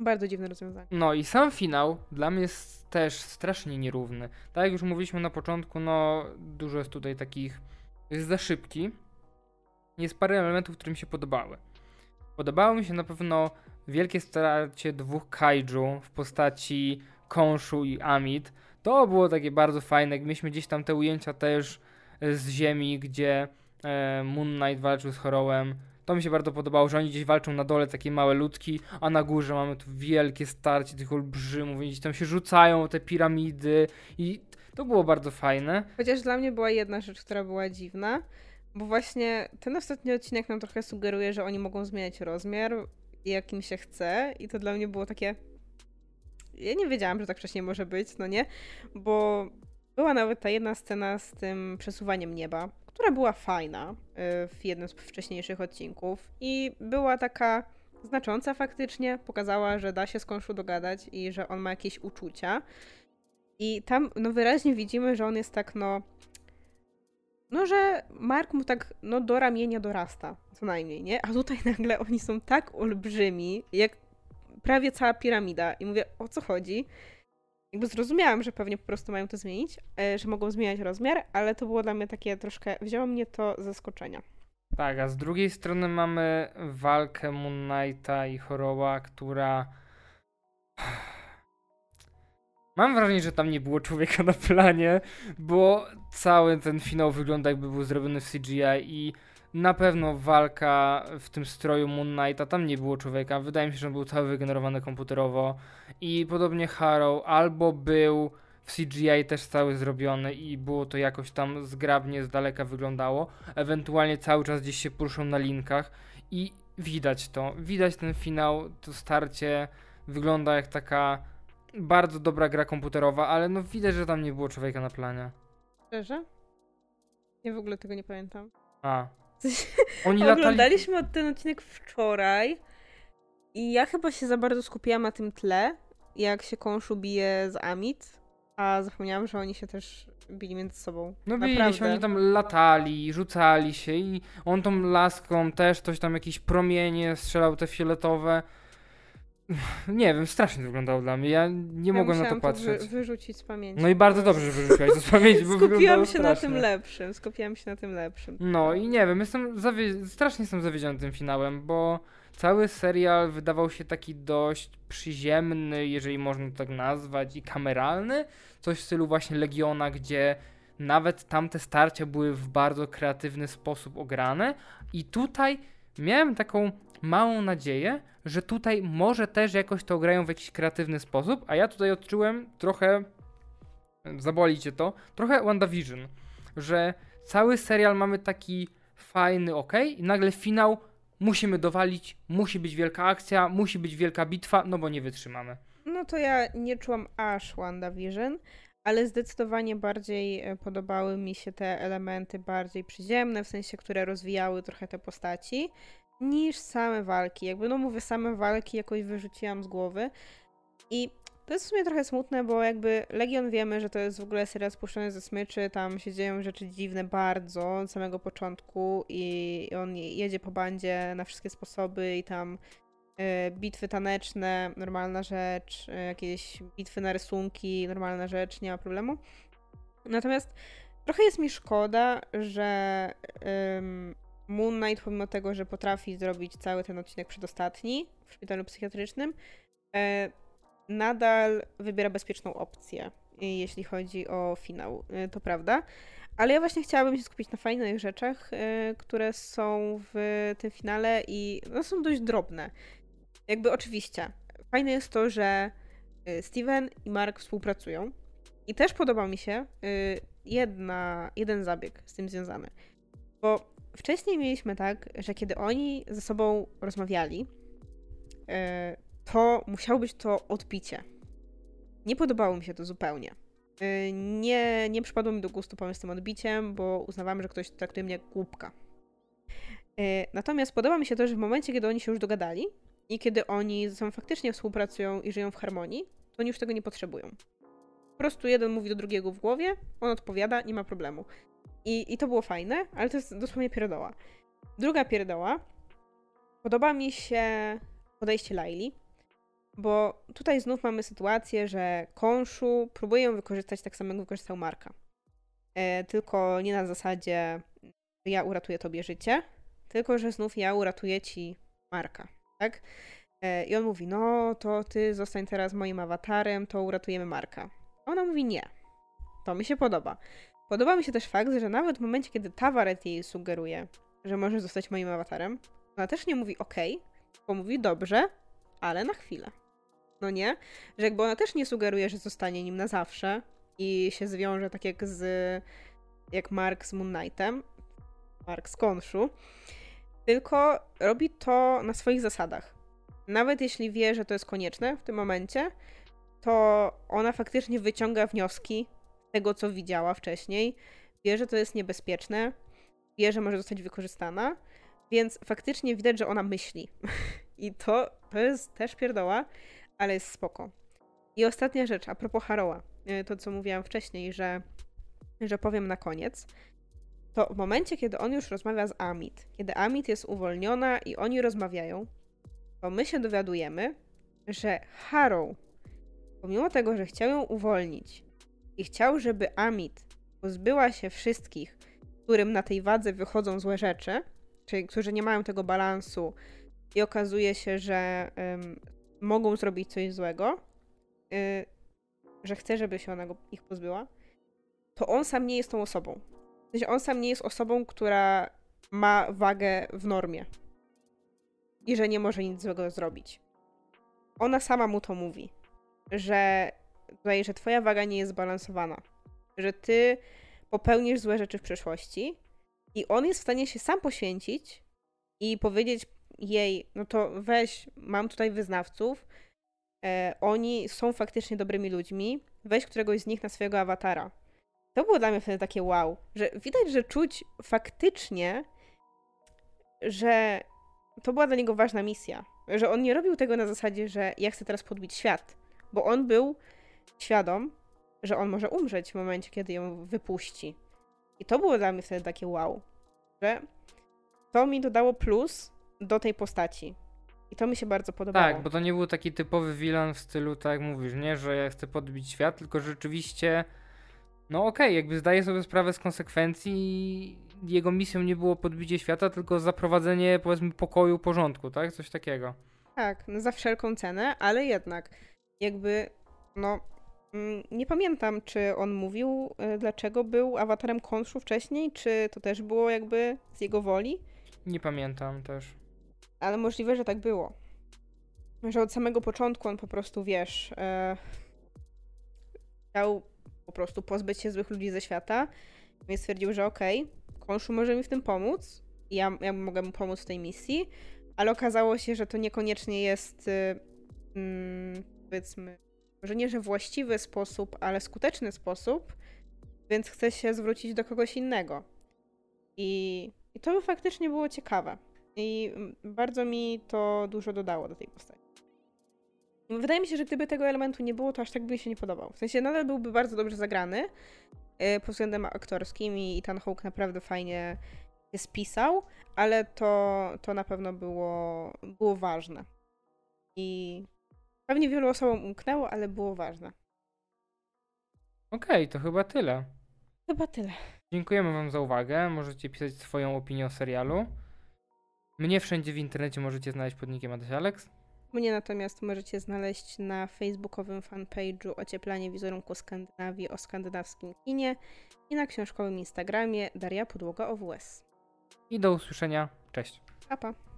Bardzo dziwne rozwiązanie. No i sam finał dla mnie jest też strasznie nierówny. Tak jak już mówiliśmy na początku, no... Dużo jest tutaj takich... Jest za szybki. Jest parę elementów, które mi się podobały. Podobało mi się na pewno... Wielkie starcie dwóch kaiju w postaci Khonszu i Ammit. To było takie bardzo fajne. Mieliśmy gdzieś tam te ujęcia też z ziemi, gdzie Moon Knight walczył z Harrowem. To mi się bardzo podobało, że oni gdzieś walczą na dole, takie małe ludki, a na górze mamy tu wielkie starcie tych olbrzymów. Oni gdzieś tam się rzucają te piramidy i to było bardzo fajne. Chociaż dla mnie była jedna rzecz, która była dziwna, bo właśnie ten ostatni odcinek nam trochę sugeruje, że oni mogą zmieniać rozmiar, jakim się chce i to dla mnie było takie... Ja nie wiedziałam, że tak wcześniej może być, no nie? Bo była nawet ta jedna scena z tym przesuwaniem nieba, która była fajna w jednym z wcześniejszych odcinków i była taka znacząca faktycznie, pokazała, że da się z Khonszu dogadać i że on ma jakieś uczucia. I tam no wyraźnie widzimy, że on jest tak no że Mark mu tak do ramienia dorasta, co najmniej, nie? A tutaj nagle oni są tak olbrzymi, jak prawie cała piramida. I mówię, o co chodzi? Jakby zrozumiałam, że pewnie po prostu mają to zmienić, że mogą zmieniać rozmiar, ale to było dla mnie takie troszkę, wzięło mnie to z zaskoczenia. Tak, a z drugiej strony mamy walkę Moon Knighta i Harrowa, która... Mam wrażenie, że tam nie było człowieka na planie, bo cały ten finał wygląda jakby był zrobiony w CGI i na pewno walka w tym stroju Moon Knighta, tam nie było człowieka. Wydaje mi się, że on był cały wygenerowany komputerowo i podobnie Harrow albo był w CGI też cały zrobiony i było to jakoś tam zgrabnie, z daleka wyglądało. Ewentualnie cały czas gdzieś się poruszą na linkach i widać to. Widać ten finał, to starcie wygląda jak taka bardzo dobra gra komputerowa, ale no widać, że tam nie było człowieka na planie. Szczerze? Ja w ogóle tego nie pamiętam. Oglądaliśmy ten odcinek wczoraj i ja chyba się za bardzo skupiłam na tym tle, jak się Khonszu bije z Ammit, a zapomniałam, że oni się też bili między sobą. No bili się, oni tam latali, rzucali się i on tą laską też coś tam, jakieś promienie strzelał, te fioletowe. Nie wiem, strasznie wyglądało dla mnie, ja nie mogłem na to patrzeć. Wyrzucić z pamięci. No i bardzo dobrze, że wyrzuciłaś to z pamięci, bo wyglądało strasznie. Skupiłam się na tym lepszym. No i nie wiem, strasznie jestem zawiedziony tym finałem, bo cały serial wydawał się taki dość przyziemny, jeżeli można to tak nazwać, i kameralny. Coś w stylu właśnie Legiona, gdzie nawet tamte starcia były w bardzo kreatywny sposób ograne. I tutaj miałem taką małą nadzieję, że tutaj może też jakoś to grają w jakiś kreatywny sposób, a ja tutaj odczułem trochę, zaboli cię to, trochę WandaVision, że cały serial mamy taki fajny i nagle finał musimy dowalić, musi być wielka akcja, musi być wielka bitwa, no bo nie wytrzymamy. No to ja nie czułam aż WandaVision, ale zdecydowanie bardziej podobały mi się te elementy bardziej przyziemne, w sensie, które rozwijały trochę te postaci, niż same walki. Jakby no mówię, same walki jakoś wyrzuciłam z głowy. I to jest w sumie trochę smutne, bo jakby Legion wiemy, że to jest w ogóle serial spuszczony ze smyczy, tam się dzieją rzeczy dziwne bardzo od samego początku i on jedzie po bandzie na wszystkie sposoby i tam bitwy taneczne, normalna rzecz, jakieś bitwy na rysunki, normalna rzecz, nie ma problemu. Natomiast trochę jest mi szkoda, że Moon Knight, pomimo tego, że potrafi zrobić cały ten odcinek przedostatni w szpitalu psychiatrycznym, nadal wybiera bezpieczną opcję, jeśli chodzi o finał, to prawda. Ale ja właśnie chciałabym się skupić na fajnych rzeczach, które są w tym finale i no, są dość drobne. Jakby oczywiście fajne jest to, że Steven i Mark współpracują i też podoba mi się jeden zabieg z tym związany, bo wcześniej mieliśmy tak, że kiedy oni ze sobą rozmawiali, to musiało być to odpicie. Nie podobało mi się to zupełnie. Nie przypadło mi do gustu pomysł z tym odbiciem, bo uznawałam, że ktoś traktuje mnie jak głupka. Natomiast podoba mi się to, że w momencie, kiedy oni się już dogadali i kiedy oni ze sobą faktycznie współpracują i żyją w harmonii, to oni już tego nie potrzebują. Po prostu jeden mówi do drugiego w głowie, on odpowiada, nie ma problemu. I to było fajne, ale to jest dosłownie pierdoła. Druga pierdoła. Podoba mi się podejście Layli, bo tutaj znów mamy sytuację, że Khonszu próbuje ją wykorzystać tak samo, jak wykorzystał Marka. Tylko nie na zasadzie ja uratuję tobie życie, tylko że znów ja uratuję ci Marka, tak? I on mówi, no to ty zostań teraz moim awatarem, to uratujemy Marka. A ona mówi, nie. To mi się podoba. Podoba mi się też fakt, że nawet w momencie, kiedy Taweret jej sugeruje, że możesz zostać moim awatarem, ona też nie mówi okej, bo mówi dobrze, ale na chwilę. No nie? Że jakby ona też nie sugeruje, że zostanie nim na zawsze i się zwiąże tak jak Mark z Moon Knightem, Mark z Khonszu, tylko robi to na swoich zasadach. Nawet jeśli wie, że to jest konieczne w tym momencie, to ona faktycznie wyciąga wnioski tego, co widziała wcześniej, wie, że to jest niebezpieczne, wie, że może zostać wykorzystana Więc faktycznie widać, że ona myśli. I to jest też pierdoła, ale jest spoko. I ostatnia rzecz, a propos Harrowa. To, co mówiłam wcześniej, że powiem na koniec. To w momencie, kiedy on już rozmawia z Ammit, kiedy Ammit jest uwolniona i oni rozmawiają, to my się dowiadujemy, że Harrow, pomimo tego, że chciał ją uwolnić i chciał, żeby Ammit pozbyła się wszystkich, którym na tej wadze wychodzą złe rzeczy, czyli którzy nie mają tego balansu i okazuje się, że mogą zrobić coś złego, że chce, żeby się ona ich pozbyła, to on sam nie jest tą osobą. W sensie on sam nie jest osobą, która ma wagę w normie i że nie może nic złego zrobić. Ona sama mu to mówi, że twoja waga nie jest zbalansowana, że ty popełnisz złe rzeczy w przyszłości i on jest w stanie się sam poświęcić i powiedzieć jej, no to weź, mam tutaj wyznawców, oni są faktycznie dobrymi ludźmi, weź któregoś z nich na swojego awatara. To było dla mnie wtedy takie wow, że widać, że czuć faktycznie, że to była dla niego ważna misja, że on nie robił tego na zasadzie, że ja chcę teraz podbić świat, bo on był świadom, że on może umrzeć w momencie, kiedy ją wypuści. I to było dla mnie wtedy takie wow, że to mi dodało plus do tej postaci. I to mi się bardzo podobało. Tak, bo to nie był taki typowy villain w stylu, tak jak mówisz, nie, że ja chcę podbić świat, tylko rzeczywiście no okej, jakby zdaję sobie sprawę z konsekwencji, jego misją nie było podbicie świata, tylko zaprowadzenie, powiedzmy, pokoju, porządku, tak? Coś takiego. Tak, no za wszelką cenę, ale jednak jakby, no nie pamiętam, czy on mówił, dlaczego był awatarem Khonszu wcześniej, czy to też było jakby z jego woli? Nie pamiętam też. Ale możliwe, że tak było. Że od samego początku on po prostu, wiesz, chciał po prostu pozbyć się złych ludzi ze świata, więc stwierdził, że okej, Khonszu może mi w tym pomóc, ja mogę mu pomóc w tej misji, ale okazało się, że to niekoniecznie jest, powiedzmy, może nie, że właściwy sposób, ale skuteczny sposób, więc chce się zwrócić do kogoś innego. I to by faktycznie było ciekawe. I bardzo mi to dużo dodało do tej postaci. Wydaje mi się, że gdyby tego elementu nie było, to aż tak by mi się nie podobał. W sensie nadal byłby bardzo dobrze zagrany pod względem aktorskim i Ethan Hawke naprawdę fajnie się spisał, ale to na pewno było ważne. I pewnie wielu osobom umknęło, ale było ważne. Okej, to chyba tyle. Dziękujemy wam za uwagę. Możecie pisać swoją opinię o serialu. Mnie wszędzie w internecie możecie znaleźć pod nickiem Adasaleks. Mnie natomiast możecie znaleźć na facebookowym fanpage'u Ocieplanie Wizerunku Skandynawii o skandynawskim kinie i na książkowym Instagramie Daria Podłoga OWS. I do usłyszenia. Cześć. Pa, pa.